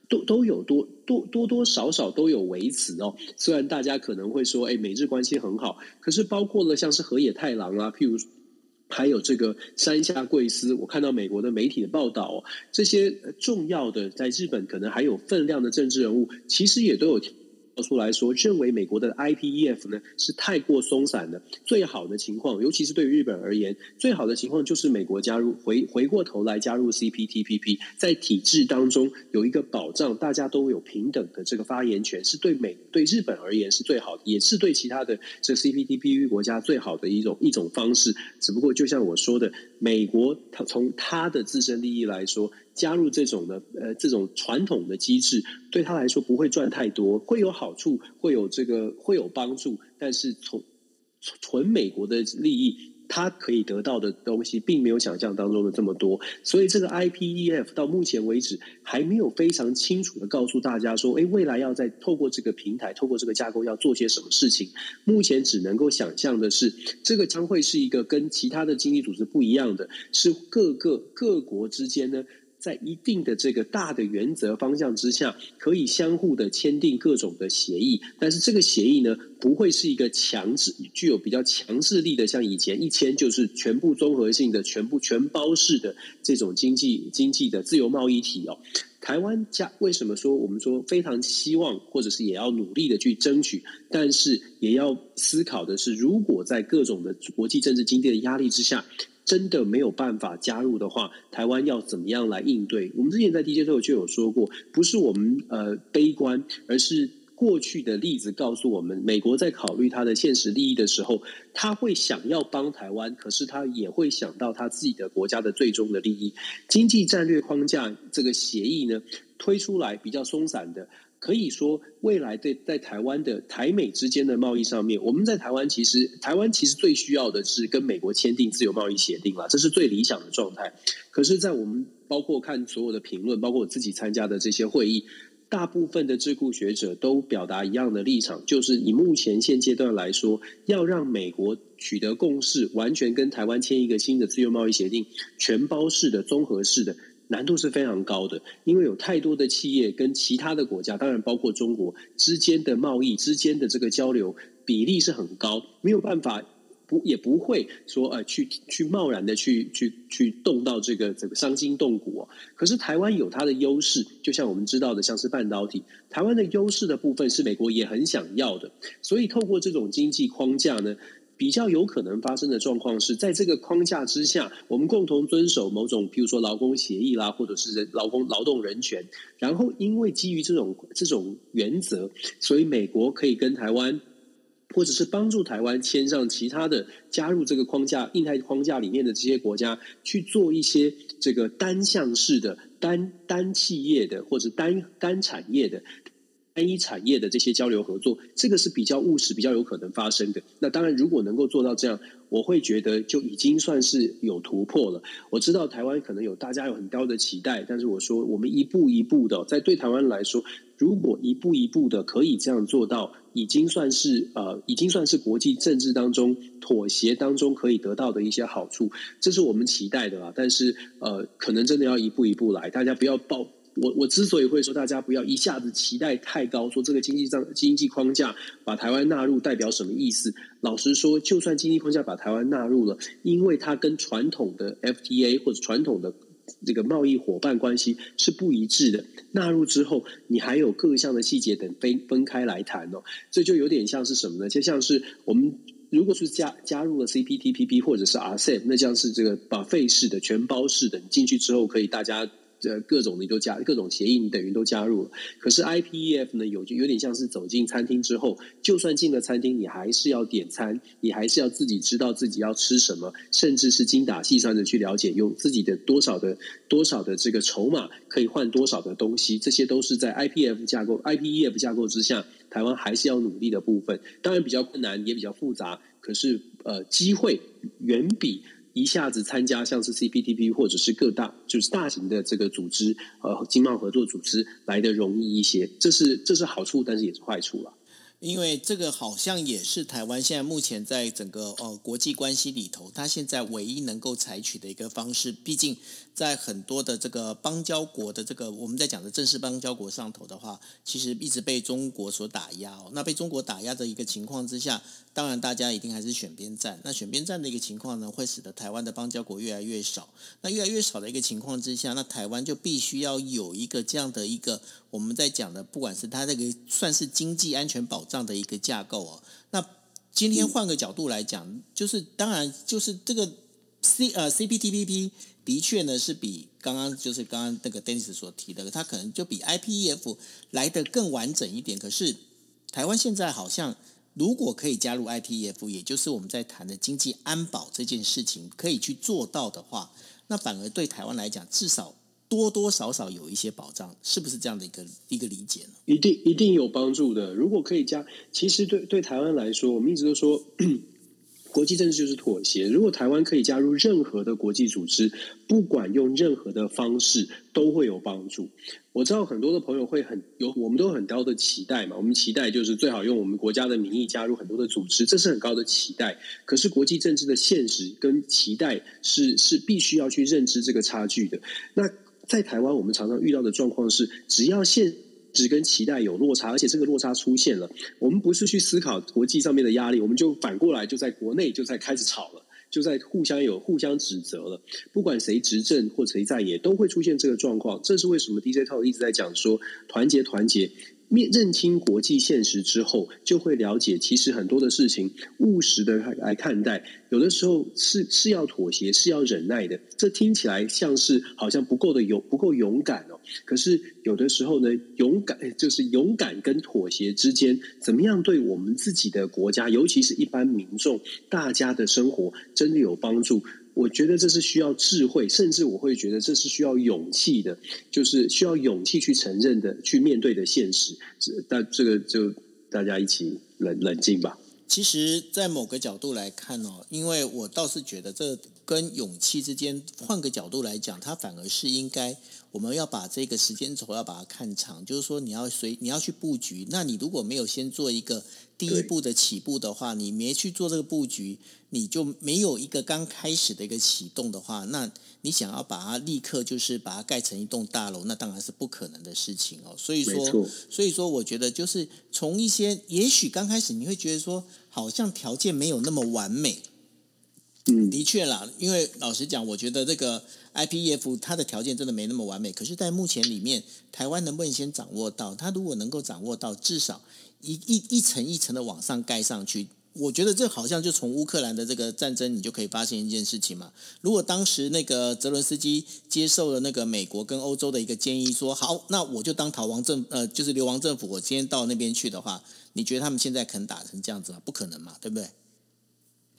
都都有多多多多少少都有维持哦。虽然大家可能会说，哎，美日关系很好，可是包括了像是河野太郎啊，譬如还有这个山下贵司，我看到美国的媒体的报道、哦，这些重要的在日本可能还有分量的政治人物，其实也都有出来说认为美国的 I P E F 呢是太过松散的。最好的情况，尤其是对于日本而言，最好的情况就是美国加入回回过头来加入 C P T P P， 在体制当中有一个保障，大家都有平等的这个发言权，是对美对日本而言是最好的，也是对其他的这 C P T P P 国家最好的一种一种方式。只不过就像我说的，美国它从它的自身利益来说，加入这种的呃这种传统的机制，对他来说不会赚太多，会有好处，会有这个会有帮助，但是从纯美国的利益，他可以得到的东西并没有想象当中的这么多。所以这个 I P E F 到目前为止还没有非常清楚的告诉大家说，诶，未来要在透过这个平台透过这个架构要做些什么事情。目前只能够想象的是，这个将会是一个跟其他的经济组织不一样的，是各个各国之间呢在一定的这个大的原则方向之下，可以相互的签订各种的协议，但是这个协议呢，不会是一个强制具有比较强制力的，像以前一签就是全部综合性的、全部全包式的这种经济经济的自由贸易体哦。台湾加为什么说我们说非常希望，或者是也要努力的去争取，但是也要思考的是，如果在各种的国际政治经济的压力之下，真的没有办法加入的话，台湾要怎么样来应对？我们之前在 D J 特就有说过，不是我们呃悲观，而是过去的例子告诉我们，美国在考虑它的现实利益的时候，他会想要帮台湾，可是他也会想到他自己的国家的最终的利益。经济战略框架这个协议呢，推出来比较松散的，可以说未来对在台湾的台美之间的贸易上面，我们在台湾其实台湾其实最需要的是跟美国签订自由贸易协定啦，这是最理想的状态。可是在我们包括看所有的评论，包括我自己参加的这些会议，大部分的智库学者都表达一样的立场，就是以目前现阶段来说，要让美国取得共识，完全跟台湾签一个新的自由贸易协定，全包式的、综合式的，难度是非常高的，因为有太多的企业跟其他的国家，当然包括中国之间的贸易之间的这个交流比例是很高，没有办法，不也不会说呃去去贸然的去去去动到这个这个伤筋动骨、哦。可是台湾有它的优势，就像我们知道的，像是半导体，台湾的优势的部分是美国也很想要的，所以透过这种经济框架呢，比较有可能发生的状况是，在这个框架之下，我们共同遵守某种，譬如说劳工协议啦，或者是劳工劳动人权。然后，因为基于这种这种原则，所以美国可以跟台湾，或者是帮助台湾签上其他的加入这个框架、印太框架里面的这些国家，去做一些这个单向式的、单单企业的，或者单单产业的。单一产业的这些交流合作，这个是比较务实、比较有可能发生的。那当然，如果能够做到这样，我会觉得就已经算是有突破了。我知道台湾可能有大家有很高的期待，但是我说我们一步一步的，在对台湾来说，如果一步一步的可以这样做到，已经算是呃，已经算是国际政治当中妥协当中可以得到的一些好处，这是我们期待的啦。但是呃，可能真的要一步一步来，大家不要抱。我我之所以会说大家不要一下子期待太高，说这个经济上经济框架把台湾纳入代表什么意思？老实说，就算经济框架把台湾纳入了，因为它跟传统的 F T A 或者传统的这个贸易伙伴关系是不一致的，纳入之后，你还有各项的细节等分分开来谈哦，这就有点像是什么呢？就像是我们。如果是加加入了 C P T P P 或者是 R C E P， 那将是这个buffet式的、全包式的。你进去之后，可以大家呃各种你都加，各种协议你等于都加入了。可是 I P E F 呢，有就有点像是走进餐厅之后，就算进了餐厅，你还是要点餐，你还是要自己知道自己要吃什么，甚至是精打细算的去了解，用自己的多少的多少的这个筹码可以换多少的东西，这些都是在 I P E F 架构、I P E F 架构之下。台湾还是要努力的部分，当然比较困难，也比较复杂。可是，呃，机会远比一下子参加像是 C P T P 或者是各大就是大型的这个组织，呃，经贸合作组织来的容易一些。这是这是好处，但是也是坏处了。因为这个好像也是台湾现在目前在整个呃国际关系里头，它现在唯一能够采取的一个方式。毕竟在很多的这个邦交国的这个我们在讲的正式邦交国上头的话，其实一直被中国所打压哦。那被中国打压的一个情况之下，当然大家一定还是选边站。那选边站的一个情况呢，会使得台湾的邦交国越来越少。那越来越少的一个情况之下，那台湾就必须要有一个这样的一个。我们在讲的，不管是它这个算是经济安全保障的一个架构哦。那今天换个角度来讲，就是当然就是这个 C 呃 C P T P P 的确呢是比刚刚就是刚刚那个 Dennis 所提的，它可能就比 I P E F 来得更完整一点。可是台湾现在好像如果可以加入 I P E F， 也就是我们在谈的经济安保这件事情可以去做到的话，那反而对台湾来讲，至少。多多少少有一些保障，是不是这样的一个一个理解呢？一定一定有帮助的。如果可以加，其实对对台湾来说，我们一直都说，国际政治就是妥协。如果台湾可以加入任何的国际组织，不管用任何的方式，都会有帮助。我知道很多的朋友会很有，我们都有很高的期待嘛。我们期待就是最好用我们国家的名义加入很多的组织，这是很高的期待。可是国际政治的现实跟期待是是必须要去认知这个差距的。那在台湾，我们常常遇到的状况是，只要现实跟期待有落差，而且这个落差出现了，我们不是去思考国际上面的压力，我们就反过来就在国内就在开始吵了，就在互相有互相指责了。不管谁执政或谁在野，都会出现这个状况。这是为什么 D J Talk 一直在讲说团结团结。认清国际现实之后，就会了解其实很多的事情务实的来看待，有的时候是是要妥协，是要忍耐的。这听起来像是好像不够的勇不够勇敢哦。可是有的时候呢，勇敢就是勇敢跟妥协之间，怎么样对我们自己的国家，尤其是一般民众大家的生活真的有帮助。我觉得这是需要智慧，甚至我会觉得这是需要勇气的，就是需要勇气去承认的、去面对的现实。但这个就大家一起冷冷静吧。其实，在某个角度来看哦，因为我倒是觉得这跟勇气之间，换个角度来讲，它反而是应该我们要把这个时间轴要把它看长，就是说你要随你要去布局。那你如果没有先做一个第一步的起步的话，你没去做这个布局，你就没有一个刚开始的一个启动的话，那你想要把它立刻就是把它盖成一栋大楼，那当然是不可能的事情哦。所以说，所以说我觉得就是从一些，也许刚开始你会觉得说好像条件没有那么完美，嗯，的确啦，因为老实讲，我觉得这个 I P E F 它的条件真的没那么完美。可是，在目前里面，台湾能不能先掌握到？它如果能够掌握到，至少一一一层一层的往上盖上去。我觉得这好像就从乌克兰的这个战争，你就可以发现一件事情嘛。如果当时那个泽伦斯基接受了那个美国跟欧洲的一个建议说，说好，那我就当逃亡政呃，就是流亡政府，我今天到那边去的话，你觉得他们现在肯打成这样子吗？不可能嘛，对不对？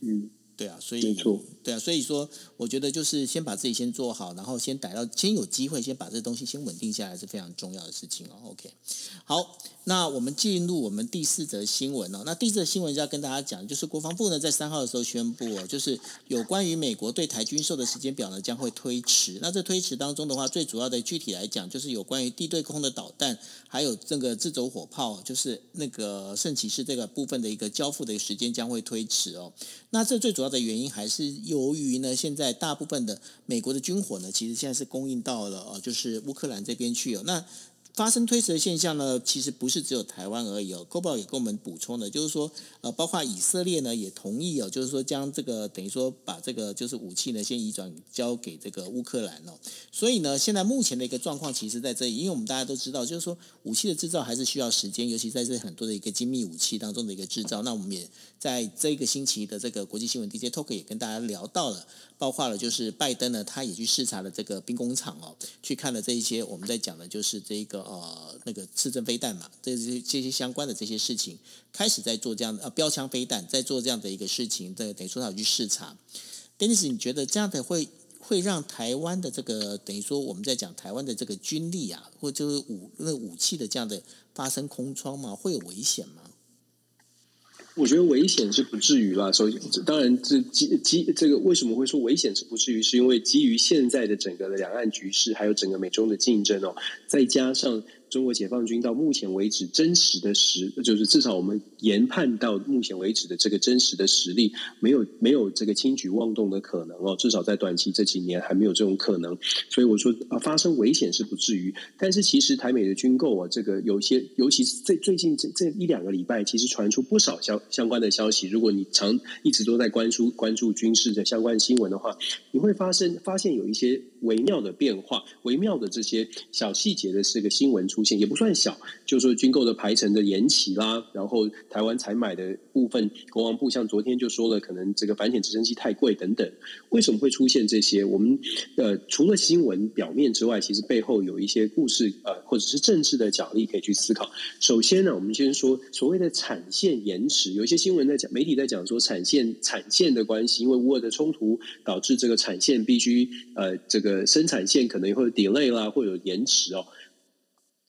嗯。对啊，所以没错，对啊，所以说我觉得就是先把自己先做好，然后先逮到，先有机会，先把这东西先稳定下来是非常重要的事情哦。OK， 好，那我们进入我们第四则新闻哦。那第四则新闻要跟大家讲，就是国防部呢在三号的时候宣布哦，就是有关于美国对台军售的时间表呢将会推迟。那这推迟当中的话，最主要的具体来讲，就是有关于地对空的导弹，还有这个自走火炮，就是那个圣骑士这个部分的一个交付的时间将会推迟哦。那这最主要的原因还是由于呢，现在大部分的美国的军火呢，其实现在是供应到了哦，就是乌克兰这边去哦。那发生推迟的现象呢，其实不是只有台湾而已哦。Cobra 也跟我们补充的，就是说，呃，包括以色列呢也同意哦，就是说将这个等于说把这个就是武器呢先移转交给这个乌克兰哦。所以呢，现在目前的一个状况其实在这里，因为我们大家都知道，就是说武器的制造还是需要时间，尤其在这很多的一个精密武器当中的一个制造。那我们也在这个星期的这个国际新闻 D J Talk 也跟大家聊到了。包括了就是拜登呢，他也去视察了这个兵工厂哦，去看了这一些我们在讲的就是这一个呃那个刺针飞弹嘛，这些这些相关的这些事情，开始在做这样的呃标枪飞弹，在做这样的一个事情，等于说他有去视察。Dennis， 你觉得这样的会会让台湾的这个等于说我们在讲台湾的这个军力啊，或者就是武那个武器的这样的发生空窗吗？会有危险吗？我觉得危险是不至于啦，所以当然这基基这个为什么会说危险是不至于，是因为基于现在的整个的两岸局势，还有整个美中的竞争哦，再加上中国解放军到目前为止真实的实，就是至少我们研判到目前为止的这个真实的实力，没有没有这个轻举妄动的可能哦，至少在短期这几年还没有这种可能。所以我说啊，发生危险是不至于，但是其实台美的军购啊，这个有些，尤其是最最近这这一两个礼拜，其实传出不少消相关的消息。如果你常一直都在关注关注军事的相关新闻的话，你会发生发现有一些微妙的变化，微妙的这些小细节的这个新闻出。也不算小，就是说军购的排程的延期啦，然后台湾采买的部分，国防部像昨天就说了，可能这个反潜直升机太贵等等。为什么会出现这些？我们呃除了新闻表面之外，其实背后有一些故事呃或者是政治的角力可以去思考。首先呢，我们先说所谓的产线延迟，有一些新闻在讲，媒体在讲说产线产线的关系，因为乌俄的冲突导致这个产线必须呃这个生产线可能会有 delay 啦，会有延迟哦。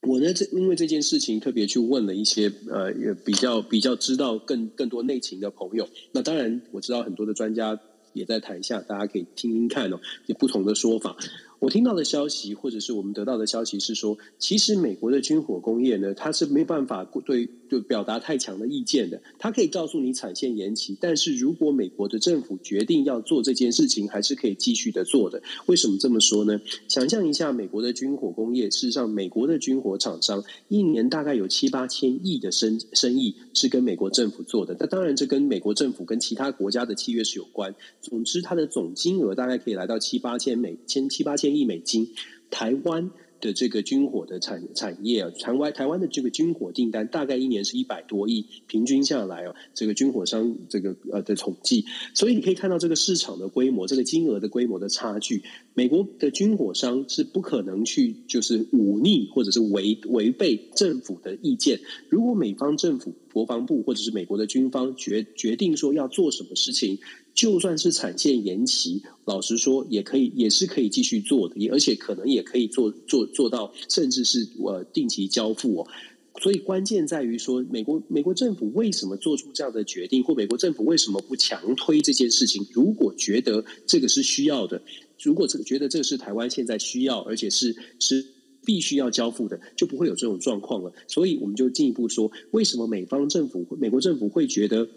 我呢，这因为这件事情特别去问了一些呃比较比较知道更更多内情的朋友。那当然，我知道很多的专家也在台下，大家可以听听看哦，有不同的说法。我听到的消息，或者是我们得到的消息是说，其实美国的军火工业呢，它是没办法对对表达太强的意见的。它可以告诉你产线延期，但是如果美国的政府决定要做这件事情，还是可以继续的做的。为什么这么说呢？想象一下，美国的军火工业，事实上，美国的军火厂商一年大概有七八千亿的生生意是跟美国政府做的。那当然，这跟美国政府跟其他国家的契约是有关。总之，它的总金额大概可以来到七八千美千七八千。千亿美金，台湾的这个军火的产产业啊，台湾台湾的这个军火订单大概一年是一百多亿，平均下来哦，这个军火商这个呃的统计，所以你可以看到这个市场的规模，这个金额的规模的差距。美国的军火商是不可能去就是忤逆或者是违违背政府的意见。如果美方政府、国防部或者是美国的军方决决定说要做什么事情，就算是产线延期，老实说也可以，也是可以继续做的，而且可能也可以做做做到，甚至是呃定期交付哦。所以关键在于说，美国美国政府为什么做出这样的决定，或美国政府为什么不强推这件事情？如果觉得这个是需要的，如果觉得这是台湾现在需要，而且是是。必须要交付的，就不会有这种状况了。所以我们就进一步说，为什么美方政府、美国政府会觉得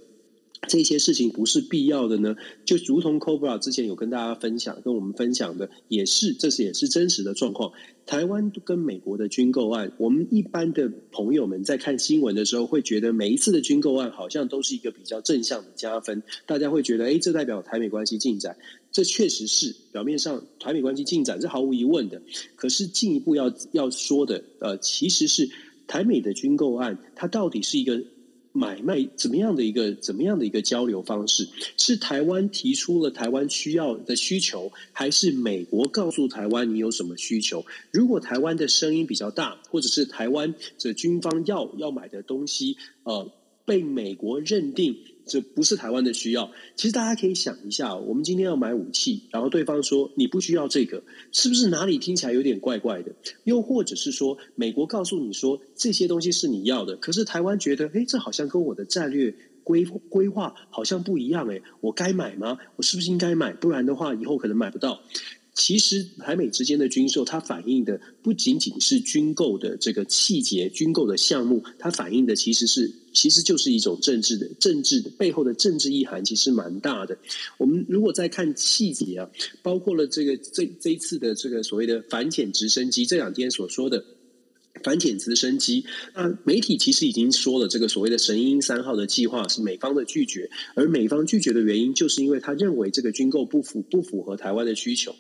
这些事情不是必要的呢？就如同 Cobra 之前有跟大家分享、跟我们分享的，也是这是也是真实的状况。台湾跟美国的军购案，我们一般的朋友们在看新闻的时候，会觉得每一次的军购案好像都是一个比较正向的加分，大家会觉得，哎，这代表台美关系进展。这确实是表面上台美关系进展，是毫无疑问的。可是进一步要要说的，呃，其实是台美的军购案，它到底是一个。买卖怎么样的一个怎么样的一个交流方式？是台湾提出了台湾需要的需求，还是美国告诉台湾你有什么需求？如果台湾的声音比较大，或者是台湾的军方要要买的东西，呃。被美国认定这不是台湾的需要。其实大家可以想一下，我们今天要买武器，然后对方说你不需要这个，是不是哪里听起来有点怪怪的？又或者是说美国告诉你说这些东西是你要的，可是台湾觉得诶，这好像跟我的战略规规划好像不一样，诶，我该买吗？我是不是应该买？不然的话以后可能买不到。其实台美之间的军售，它反映的不仅仅是军购的这个细节、军购的项目，它反映的其实是，其实就是一种政治的、政治的背后的政治意涵，其实蛮大的。我们如果再看细节啊，包括了这个这这一次的这个所谓的反潜直升机，这两天所说的。反潜直升机，那媒体其实已经说了，这个所谓的神鹰三号的计划是美方的拒绝，而美方拒绝的原因就是因为他认为这个军购不符不符合台湾的需求。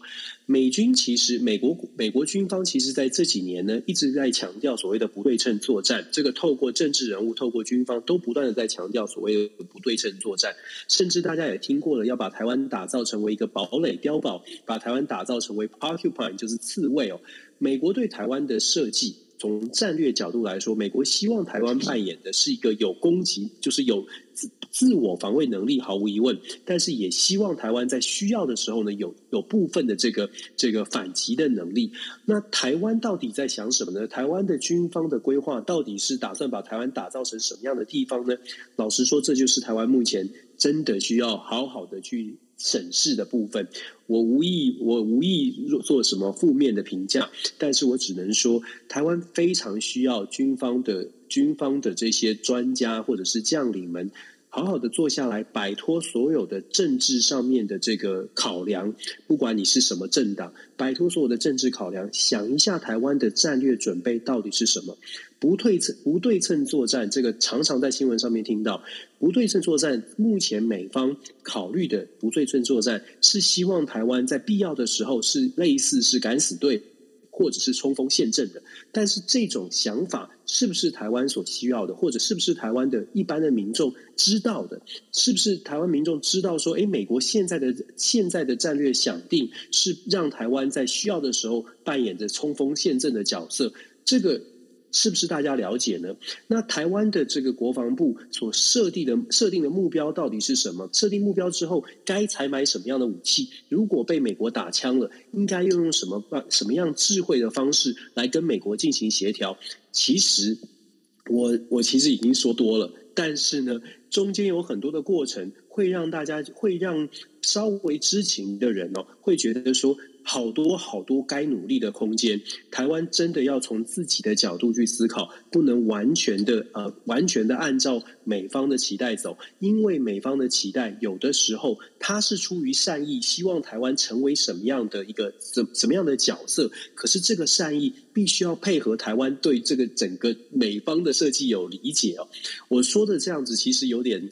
美军其实美国美国军方其实在这几年呢一直在强调所谓的不对称作战，这个透过政治人物、透过军方都不断的在强调所谓的不对称作战，甚至大家也听过了，要把台湾打造成为一个堡垒碉堡，把台湾打造成为 porcupine 就是刺猬哦。美国对台湾的设计。从战略角度来说，美国希望台湾扮演的是一个有攻击，就是有自自我防卫能力，毫无疑问。但是也希望台湾在需要的时候呢，有有部分的这个这个反击的能力。那台湾到底在想什么呢？台湾的军方的规划到底是打算把台湾打造成什么样的地方呢？老实说，这就是台湾目前真的需要好好的去审视的部分。我无意我无意做什么负面的评价，但是我只能说，台湾非常需要军方的军方的这些专家或者是将领们，好好的坐下来，摆脱所有的政治上面的这个考量，不管你是什么政党，摆脱所有的政治考量，想一下台湾的战略准备到底是什么。不对称不对称作战，这个常常在新闻上面听到。不对称作战，目前美方考虑的不对称作战，是希望台湾在必要的时候是类似是敢死队或者是冲锋陷阵的。但是这种想法是不是台湾所需要的，或者是不是台湾的一般的民众知道的？是不是台湾民众知道说，诶，美国现在的现在的战略想定是让台湾在需要的时候扮演着冲锋陷阵的角色？这个是不是大家了解呢？那台湾的这个国防部所设定的设定的目标到底是什么？设定目标之后，该采买什么样的武器？如果被美国打枪了，应该又用什么什么样智慧的方式来跟美国进行协调？其实，我我其实已经说多了，但是呢，中间有很多的过程会让大家会让稍微知情的人哦，会觉得说。好多好多该努力的空间，台湾真的要从自己的角度去思考，不能完全的呃完全的按照美方的期待走，因为美方的期待有的时候它是出于善意，希望台湾成为什么样的一个怎什么样的角色，可是这个善意必须要配合台湾对这个整个美方的设计有理解哦。我说的这样子其实有点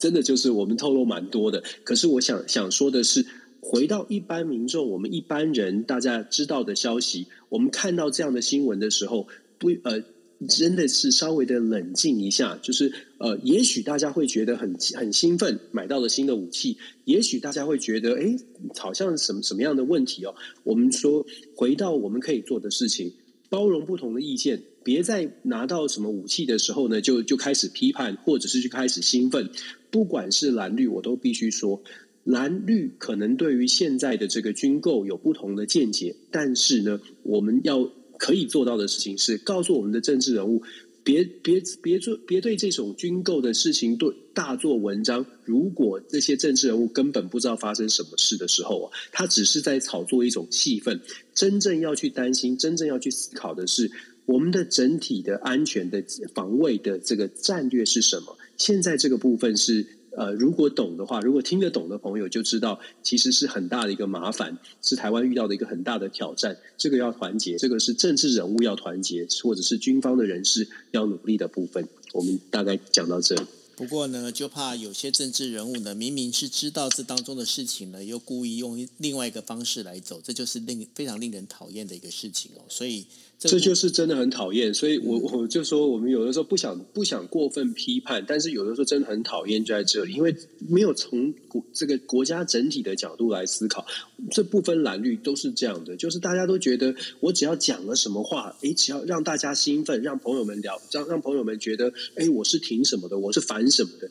真的就是我们透露蛮多的，可是我想想说的是。回到一般民众，我们一般人大家知道的消息，我们看到这样的新闻的时候，不呃，真的是稍微的冷静一下。就是呃，也许大家会觉得很很兴奋，买到了新的武器；也许大家会觉得，哎，好像什么什么样的问题哦。我们说，回到我们可以做的事情，包容不同的意见。别在拿到什么武器的时候呢，就就开始批判，或者是就开始兴奋。不管是蓝绿，我都必须说。蓝绿可能对于现在的这个军购有不同的见解，但是呢，我们要可以做到的事情是告诉我们的政治人物，别别别做别对这种军购的事情对大做文章。如果这些政治人物根本不知道发生什么事的时候啊，他只是在炒作一种气氛。真正要去担心，真正要去思考的是我们的整体的安全的防卫的这个战略是什么。现在这个部分是。呃，如果懂的话，如果听得懂的朋友就知道，其实是很大的一个麻烦，是台湾遇到的一个很大的挑战。这个要团结，这个是政治人物要团结，或者是军方的人士要努力的部分。我们大概讲到这里。不过呢，就怕有些政治人物呢，明明是知道这当中的事情呢，又故意用另外一个方式来走，这就是令非常令人讨厌的一个事情哦。所以这就是真的很讨厌。所以我我就说，我们有的时候不想不想过分批判，但是有的时候真的很讨厌就在这里，因为没有从国这个国家整体的角度来思考，这不分蓝绿都是这样的，就是大家都觉得我只要讲了什么话，诶，只要让大家兴奋，让朋友们聊，让让朋友们觉得，诶，我是挺什么的，我是反什么的，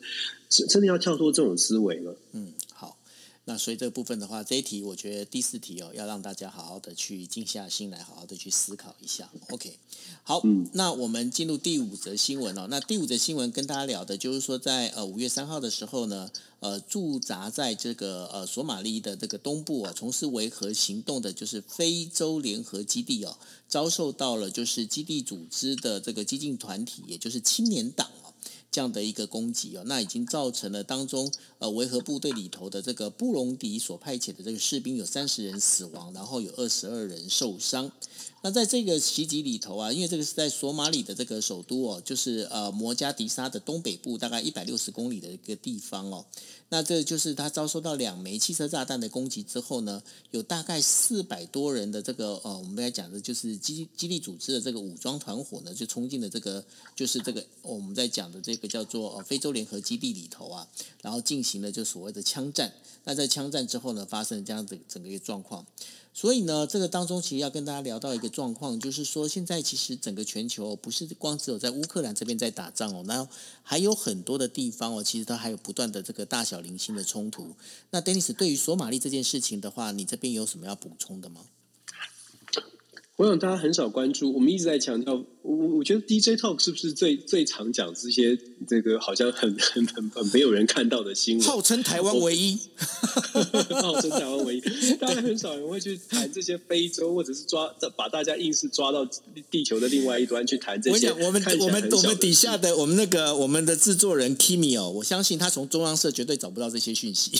真的要跳脱这种思维了。嗯，好。那所以这个部分的话，这一题我觉得第四题哦，要让大家好好的去静下心来，好好的去思考一下。OK， 好，嗯、那我们进入第五则新闻哦。那第五则新闻跟大家聊的就是说在，在呃五月三号的时候呢，呃驻扎在这个呃索马利的这个东部哦，从事维和行动的就是非洲联合基地哦，遭受到了就是基地组织的这个激进团体，也就是青年党哦。这样的一个攻击哦，那已经造成了当中呃维和部队里头的这个布隆迪所派遣的这个士兵有三十人死亡，然后有二十二人受伤。那在这个袭击里头啊，因为这个是在索马里的这个首都哦，就是呃摩加迪沙的东北部大概一百六十公里的一个地方哦。那这就是他遭受到两枚汽车炸弹的攻击之后呢，有大概四百多人的这个呃我们刚才讲的就是基基地组织的这个武装团伙呢，就冲进了这个就是这个我们在讲的这个。个叫做非洲联合基地里头啊，然后进行了就所谓的枪战。那在枪战之后呢，发生这样的整个一个状况。所以呢，这个当中其实要跟大家聊到一个状况，就是说现在其实整个全球不是光只有在乌克兰这边在打仗哦，然后还有很多的地方哦，其实它还有不断的这个大小零星的冲突。那 Dennis 对于索马利这件事情的话，你这边有什么要补充的吗？我想大家很少关注，我们一直在强调，我我觉得 D J Talk 是不是最最常讲这些这个好像很很很很没有人看到的新闻，号称台湾唯一，号称台湾唯一，当然很少人会去谈这些非洲，或者是抓把大家硬是抓到地球的另外一端去谈这些。我想我们我们我们底下的我们那个我们的制作人 Kimi 哦，我相信他从中央社绝对找不到这些讯息。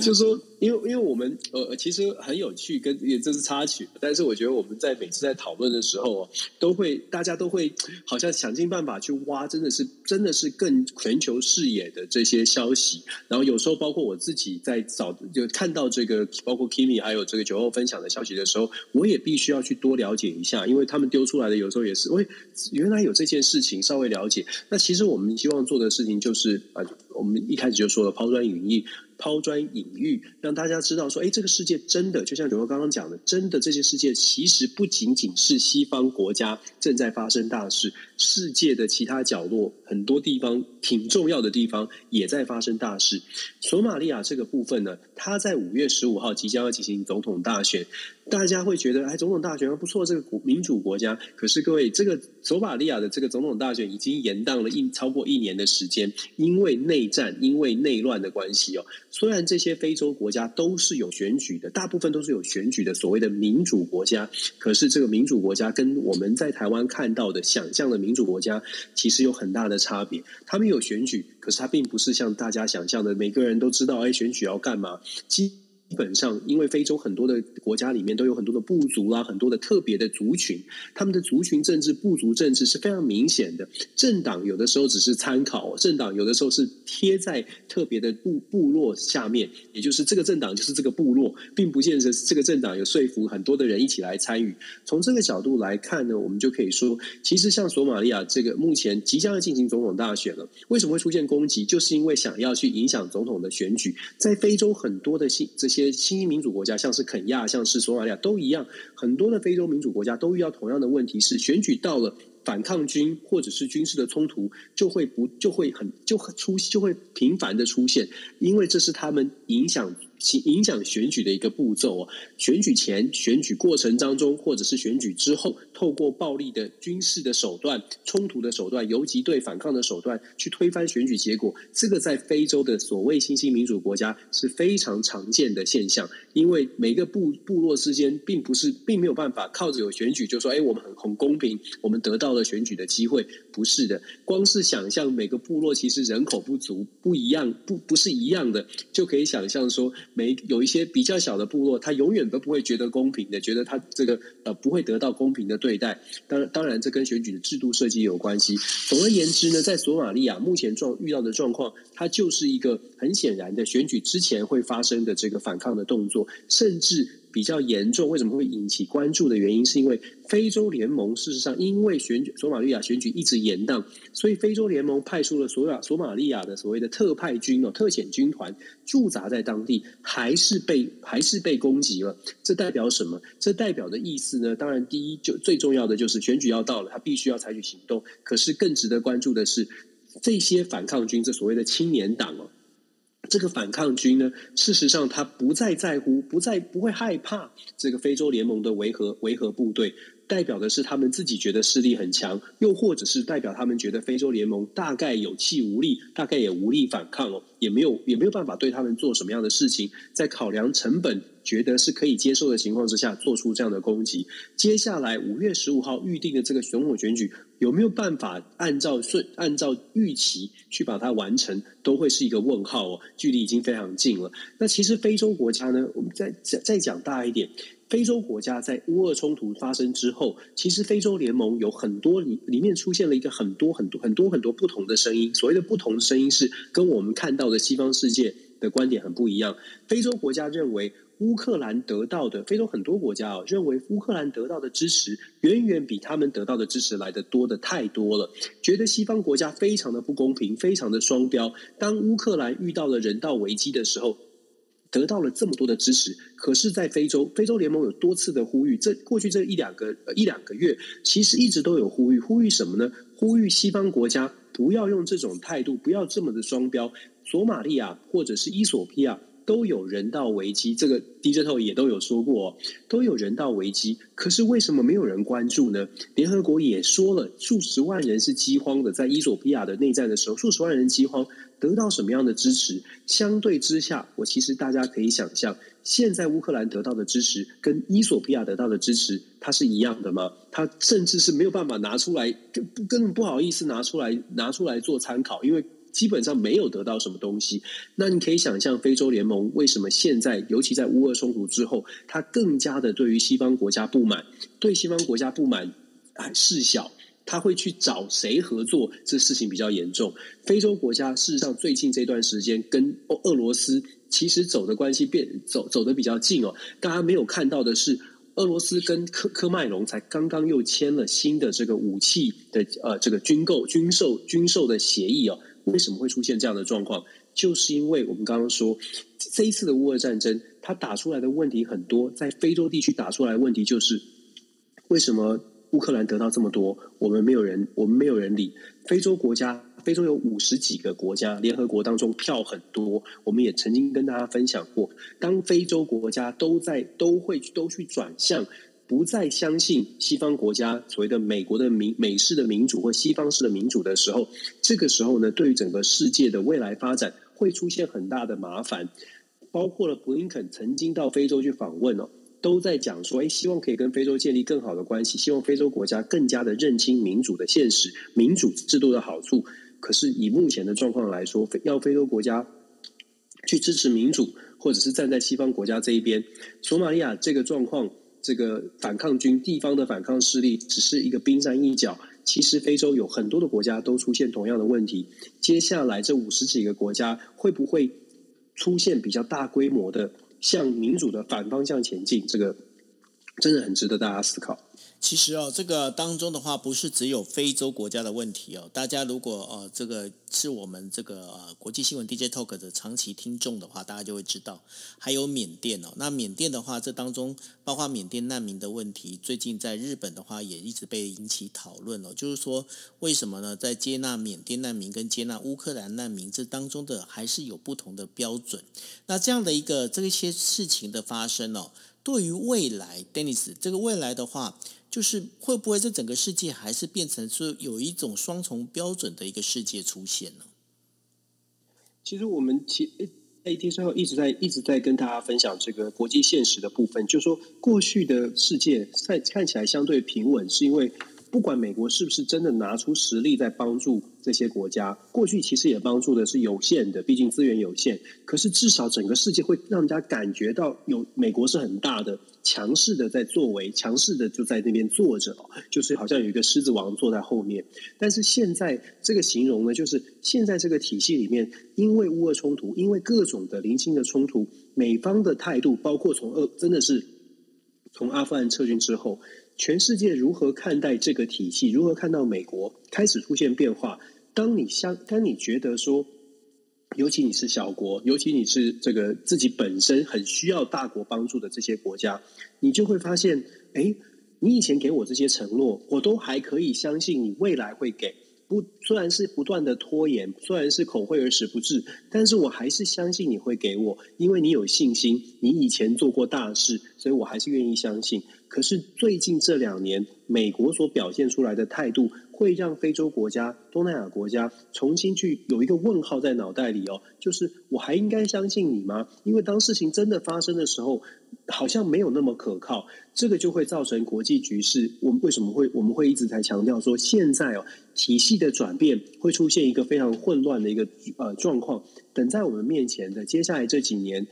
就说，因为因为我们呃其实很有趣，跟也这是插曲，但是我觉得我们在每次在讨论的时候，都会大家都会好像想尽办法去挖，真的是真的是更全球视野的这些消息。然后有时候包括我自己在找就看到这个，包括 Kimi 还有这个酒后分享的消息的时候，我也必须要去多了解一下，因为他们丢出来的有时候也是，喂，原来有这件事情，稍微了解。那其实我们希望做的事情就是啊，我们一开始就说了，抛砖引玉。抛砖引玉，让大家知道说，哎，这个世界真的，就像九哥刚刚讲的，真的这些世界其实不仅仅是西方国家正在发生大事，世界的其他角落，很多地方挺重要的地方也在发生大事。索马利亚这个部分呢，它在五月十五号即将要进行总统大选，大家会觉得，哎，总统大选不错，这个民主国家。可是各位，这个索马利亚的这个总统大选已经延宕了一超过一年的时间，因为内战，因为内乱的关系哦。虽然这些非洲国家都是有选举的，大部分都是有选举的所谓的民主国家，可是这个民主国家跟我们在台湾看到的想象的民主国家其实有很大的差别。他们有选举，可是他并不是像大家想象的每个人都知道，哎，选举要干嘛。基本上，因为非洲很多的国家里面都有很多的部族啦、啊，很多的特别的族群，他们的族群政治、部族政治是非常明显的。政党有的时候只是参考，政党有的时候是贴在特别的部部落下面，也就是这个政党就是这个部落，并不见得这个政党有说服很多的人一起来参与。从这个角度来看呢，我们就可以说，其实像索马利亚这个目前即将要进行总统大选了，为什么会出现攻击？就是因为想要去影响总统的选举。在非洲很多的这些。一些新兴民主国家，像是肯亚，像是索马利亚，都一样，很多的非洲民主国家都遇到同样的问题，是选举到了反抗军或者是军事的冲突就会不就会很就出就会频繁的出现，因为这是他们影响影响选举的一个步骤哦。选举前、选举过程当中，或者是选举之后，透过暴力的军事的手段、冲突的手段、游击队反抗的手段去推翻选举结果，这个在非洲的所谓新兴民主国家是非常常见的现象。因为每个部部落之间并不是并没有办法靠着有选举就说，哎，我们很很公平，我们得到了选举的机会，不是的。光是想象每个部落其实人口不足不一样，不不是一样的，就可以想象说。没有一些比较小的部落，他永远都不会觉得公平的，觉得他这个呃不会得到公平的对待。当然，当然这跟选举的制度设计有关系。总而言之呢，在索马利亚目前状遇到的状况，它就是一个很显然的选举之前会发生的这个反抗的动作，甚至。比较严重，为什么会引起关注的原因，是因为非洲联盟事实上因为选举索马利亚选举一直延宕，所以非洲联盟派出了索马索马利亚的所谓的特派军哦特遣军团驻扎在当地，还是被还是被攻击了。这代表什么？这代表的意思呢？当然，第一就最重要的就是选举要到了，他必须要采取行动。可是更值得关注的是，这些反抗军，这所谓的青年党哦。这个反抗军呢，事实上他不再在乎，不再不会害怕这个非洲联盟的维和维和部队，代表的是他们自己觉得势力很强，又或者是代表他们觉得非洲联盟大概有气无力，大概也无力反抗哦，也没有也没有办法对他们做什么样的事情，在考量成本觉得是可以接受的情况之下，做出这样的攻击。接下来五月十五号预定的这个总统选举有没有办法按照顺按照预期去把它完成，都会是一个问号哦，距离已经非常近了。那其实非洲国家呢，我们再再讲大一点。非洲国家在乌俄冲突发生之后，其实非洲联盟有很多里里面出现了一个很多很多很多很多不同的声音。所谓的不同的声音是跟我们看到的西方世界的观点很不一样。非洲国家认为乌克兰得到的，非洲很多国家哦，认为乌克兰得到的支持远远比他们得到的支持来得多的太多了，觉得西方国家非常的不公平，非常的双标。当乌克兰遇到了人道危机的时候，得到了这么多的支持，可是在非洲非洲联盟有多次的呼吁，这过去这一两个、呃、一两个月其实一直都有呼吁，呼吁什么呢？呼吁西方国家不要用这种态度，不要这么的双标。索马利亚或者是伊索比亚都有人道危机，这个 D J 也都有说过哦，都有人道危机，可是为什么没有人关注呢？联合国也说了，数十万人是饥荒的，在伊索比亚的内战的时候，数十万人饥荒，得到什么样的支持？相对之下，我其实大家可以想象，现在乌克兰得到的支持跟伊索比亚得到的支持，它是一样的吗？它甚至是没有办法拿出来，根本不好意思拿出来拿出来做参考，因为基本上没有得到什么东西。那你可以想象非洲联盟为什么现在尤其在乌俄冲突之后，他更加的对于西方国家不满，对西方国家不满事小，他会去找谁合作，这事情比较严重。非洲国家事实上最近这段时间跟俄罗斯其实走的关系变走走得比较近哦。大家没有看到的是，俄罗斯跟科科麦隆才刚刚又签了新的这个武器的呃这个军购军售军售的协议哦。为什么会出现这样的状况？就是因为我们刚刚说，这一次的乌俄战争，它打出来的问题很多，在非洲地区打出来的问题就是，为什么乌克兰得到这么多，我们没有人，我们没有人理。非洲国家，非洲有五十几个国家，联合国当中票很多，我们也曾经跟大家分享过，当非洲国家都在都会都去转向，不再相信西方国家所谓的美国的民美式的民主或西方式的民主的时候，这个时候呢，对于整个世界的未来发展会出现很大的麻烦。包括了布林肯曾经到非洲去访问哦，都在讲说，哎，希望可以跟非洲建立更好的关系，希望非洲国家更加的认清民主的现实，民主制度的好处。可是以目前的状况来说，要非洲国家去支持民主，或者是站在西方国家这一边，索马利亚这个状况，这个反抗军地方的反抗势力只是一个冰山一角，其实非洲有很多的国家都出现同样的问题。接下来这五十几个国家会不会出现比较大规模的向民主的反方向前进？这个真的很值得大家思考。其实哦，这个当中的话，不是只有非洲国家的问题哦。大家如果呃，这个是我们这个呃国际新闻 D J Talk 的长期听众的话，大家就会知道，还有缅甸哦。那缅甸的话，这当中包括缅甸难民的问题，最近在日本的话也一直被引起讨论哦。就是说，为什么呢？在接纳缅甸难民跟接纳乌克兰难民这当中的，还是有不同的标准。那这样的一个这些事情的发生哦，对于未来 ，Dennis 这个未来的话，就是会不会这整个世界还是变成是有一种双重标准的一个世界出现呢？其实我们其 A T 之后一直在一直在跟大家分享这个国际现实的部分，就是说过去的世界看看起来相对平稳，是因为不管美国是不是真的拿出实力在帮助这些国家，过去其实也帮助的是有限的，毕竟资源有限，可是至少整个世界会让人家感觉到有美国是很大的强势的在作为，强势的就在那边坐着，就是好像有一个狮子王坐在后面。但是现在这个形容呢，就是现在这个体系里面，因为乌俄冲突，因为各种的零星的冲突，美方的态度，包括从俄真的是从阿富汗撤军之后，全世界如何看待这个体系，如何看到美国开始出现变化。当你相当你觉得说，尤其你是小国，尤其你是这个自己本身很需要大国帮助的这些国家，你就会发现，哎，你以前给我这些承诺，我都还可以相信你未来会给，不，虽然是不断的拖延，虽然是口惠而实不至，但是我还是相信你会给我，因为你有信心，你以前做过大事，所以我还是愿意相信。可是最近这两年，美国所表现出来的态度，会让非洲国家、东南亚国家重新去有一个问号在脑袋里哦，就是我还应该相信你吗？因为当事情真的发生的时候，好像没有那么可靠，这个就会造成国际局势。我们为什么会我们会一直在强调说，现在哦体系的转变会出现一个非常混乱的一个呃状况，等在我们面前的接下来这几年。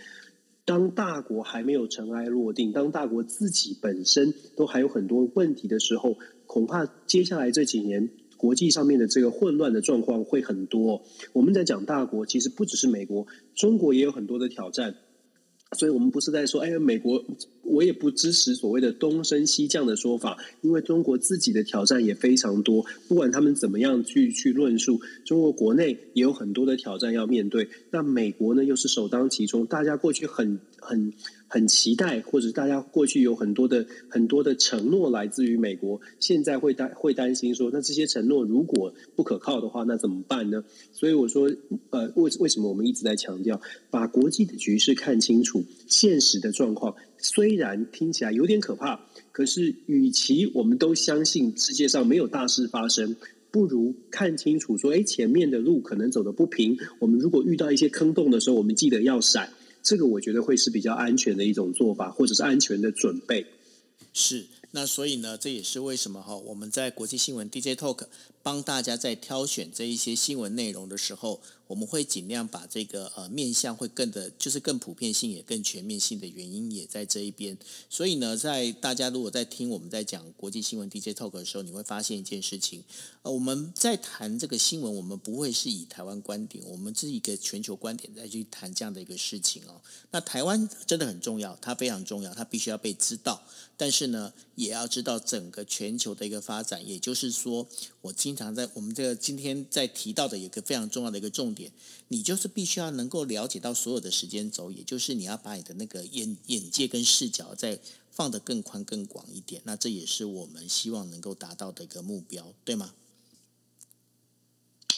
当大国还没有尘埃落定，当大国自己本身都还有很多问题的时候，恐怕接下来这几年国际上面的这个混乱的状况会很多。我们在讲大国，其实不只是美国，中国也有很多的挑战。所以我们不是在说，哎，美国，我也不支持所谓的东升西降的说法，因为中国自己的挑战也非常多，不管他们怎么样去去论述，中国国内也有很多的挑战要面对。那美国呢，又是首当其冲，大家过去很很很期待，或者大家过去有很多的很多的承诺来自于美国，现在会担会担心说，那这些承诺如果不可靠的话，那怎么办呢？所以我说，呃，为为什么我们一直在强调，把国际的局势看清楚，现实的状况，虽然听起来有点可怕，可是与其我们都相信世界上没有大事发生，不如看清楚说，哎，前面的路可能走得不平，我们如果遇到一些坑洞的时候，我们记得要闪。这个我觉得会是比较安全的一种做法，或者是安全的准备。是，那所以呢，这也是为什么哈，我们在国际新闻 D J Talk 帮大家在挑选这一些新闻内容的时候，我们会尽量把这个呃面向会更的，就是更普遍性也更全面性的原因也在这一边。所以呢，在大家如果在听我们在讲国际新闻 D J Talk 的时候，你会发现一件事情，呃，我们在谈这个新闻，我们不会是以台湾观点，我们是一个全球观点再去谈这样的一个事情哦。那台湾真的很重要，它非常重要，它必须要被知道。但是呢，也要知道整个全球的一个发展，也就是说，我经常在我们这个今天在提到的一个非常重要的一个重点，你就是必须要能够了解到所有的时间轴，也就是你要把你的那个眼眼界跟视角再放得更宽更广一点。那这也是我们希望能够达到的一个目标，对吗？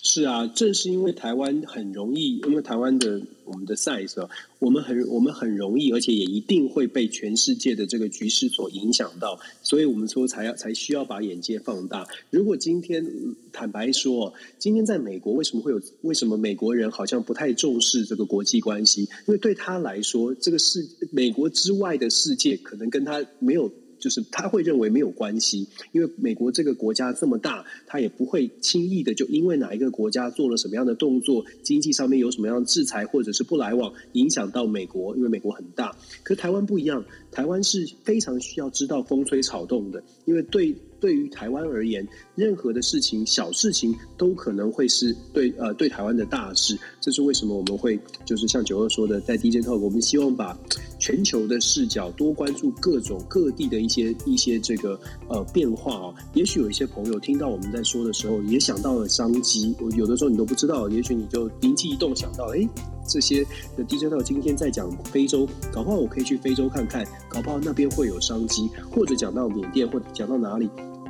是啊，正是因为台湾很容易，因为台湾的我们的 size 啊，我们很我们很容易，而且也一定会被全世界的这个局势所影响到，所以我们说才要才需要把眼界放大。如果今天坦白说，今天在美国为什么会有为什么美国人好像不太重视这个国际关系？因为对他来说，这个世美国之外的世界可能跟他没有。就是他会认为没有关系，因为美国这个国家这么大，他也不会轻易的就因为哪一个国家做了什么样的动作，经济上面有什么样的制裁或者是不来往，影响到美国，因为美国很大。可是台湾不一样，台湾是非常需要知道风吹草动的，因为对对于台湾而言，任何的事情、小事情都可能会是对呃对台湾的大事。这是为什么我们会就是像九二说的，在 D J Talk 我们希望把全球的视角多关注各种各地的一些一些这个呃变化哦。也许有一些朋友听到我们在说的时候，也想到了商机。我有的时候你都不知道，也许你就灵机一动想到，哎，这些的 D J Talk 今天在讲非洲，搞不好我可以去非洲看看，搞不好那边会有商机，或者讲到缅甸，或者讲到哪里。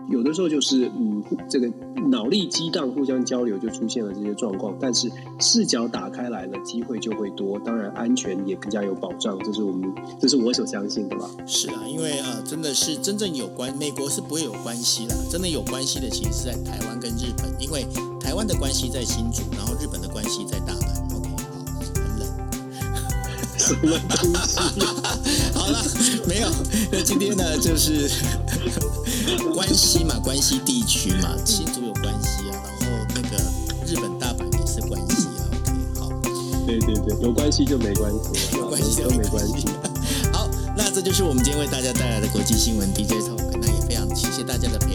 有的时候就是嗯，这个脑力激荡，互相交流就出现了这些状况。但是视角打开来了，机会就会多，当然安全也更加有保障。这是我们，这是我所相信的吧？是啊，因为呃，真的是真正有关，美国是不会有关系啦。真的有关系的，其实是在台湾跟日本，因为台湾的关系在新竹，然后日本的关系在大阪。什么东西啊？好了，没有。那今天呢，就是关西嘛，关西地区嘛，新竹有关系啊，然后那个日本大阪也是关系啊。OK， 好。对对对，有关系就没关系，有关系就没关系。好，那这就是我们今天为大家带来的国际新闻 D J Talk， 那也非常谢谢大家的。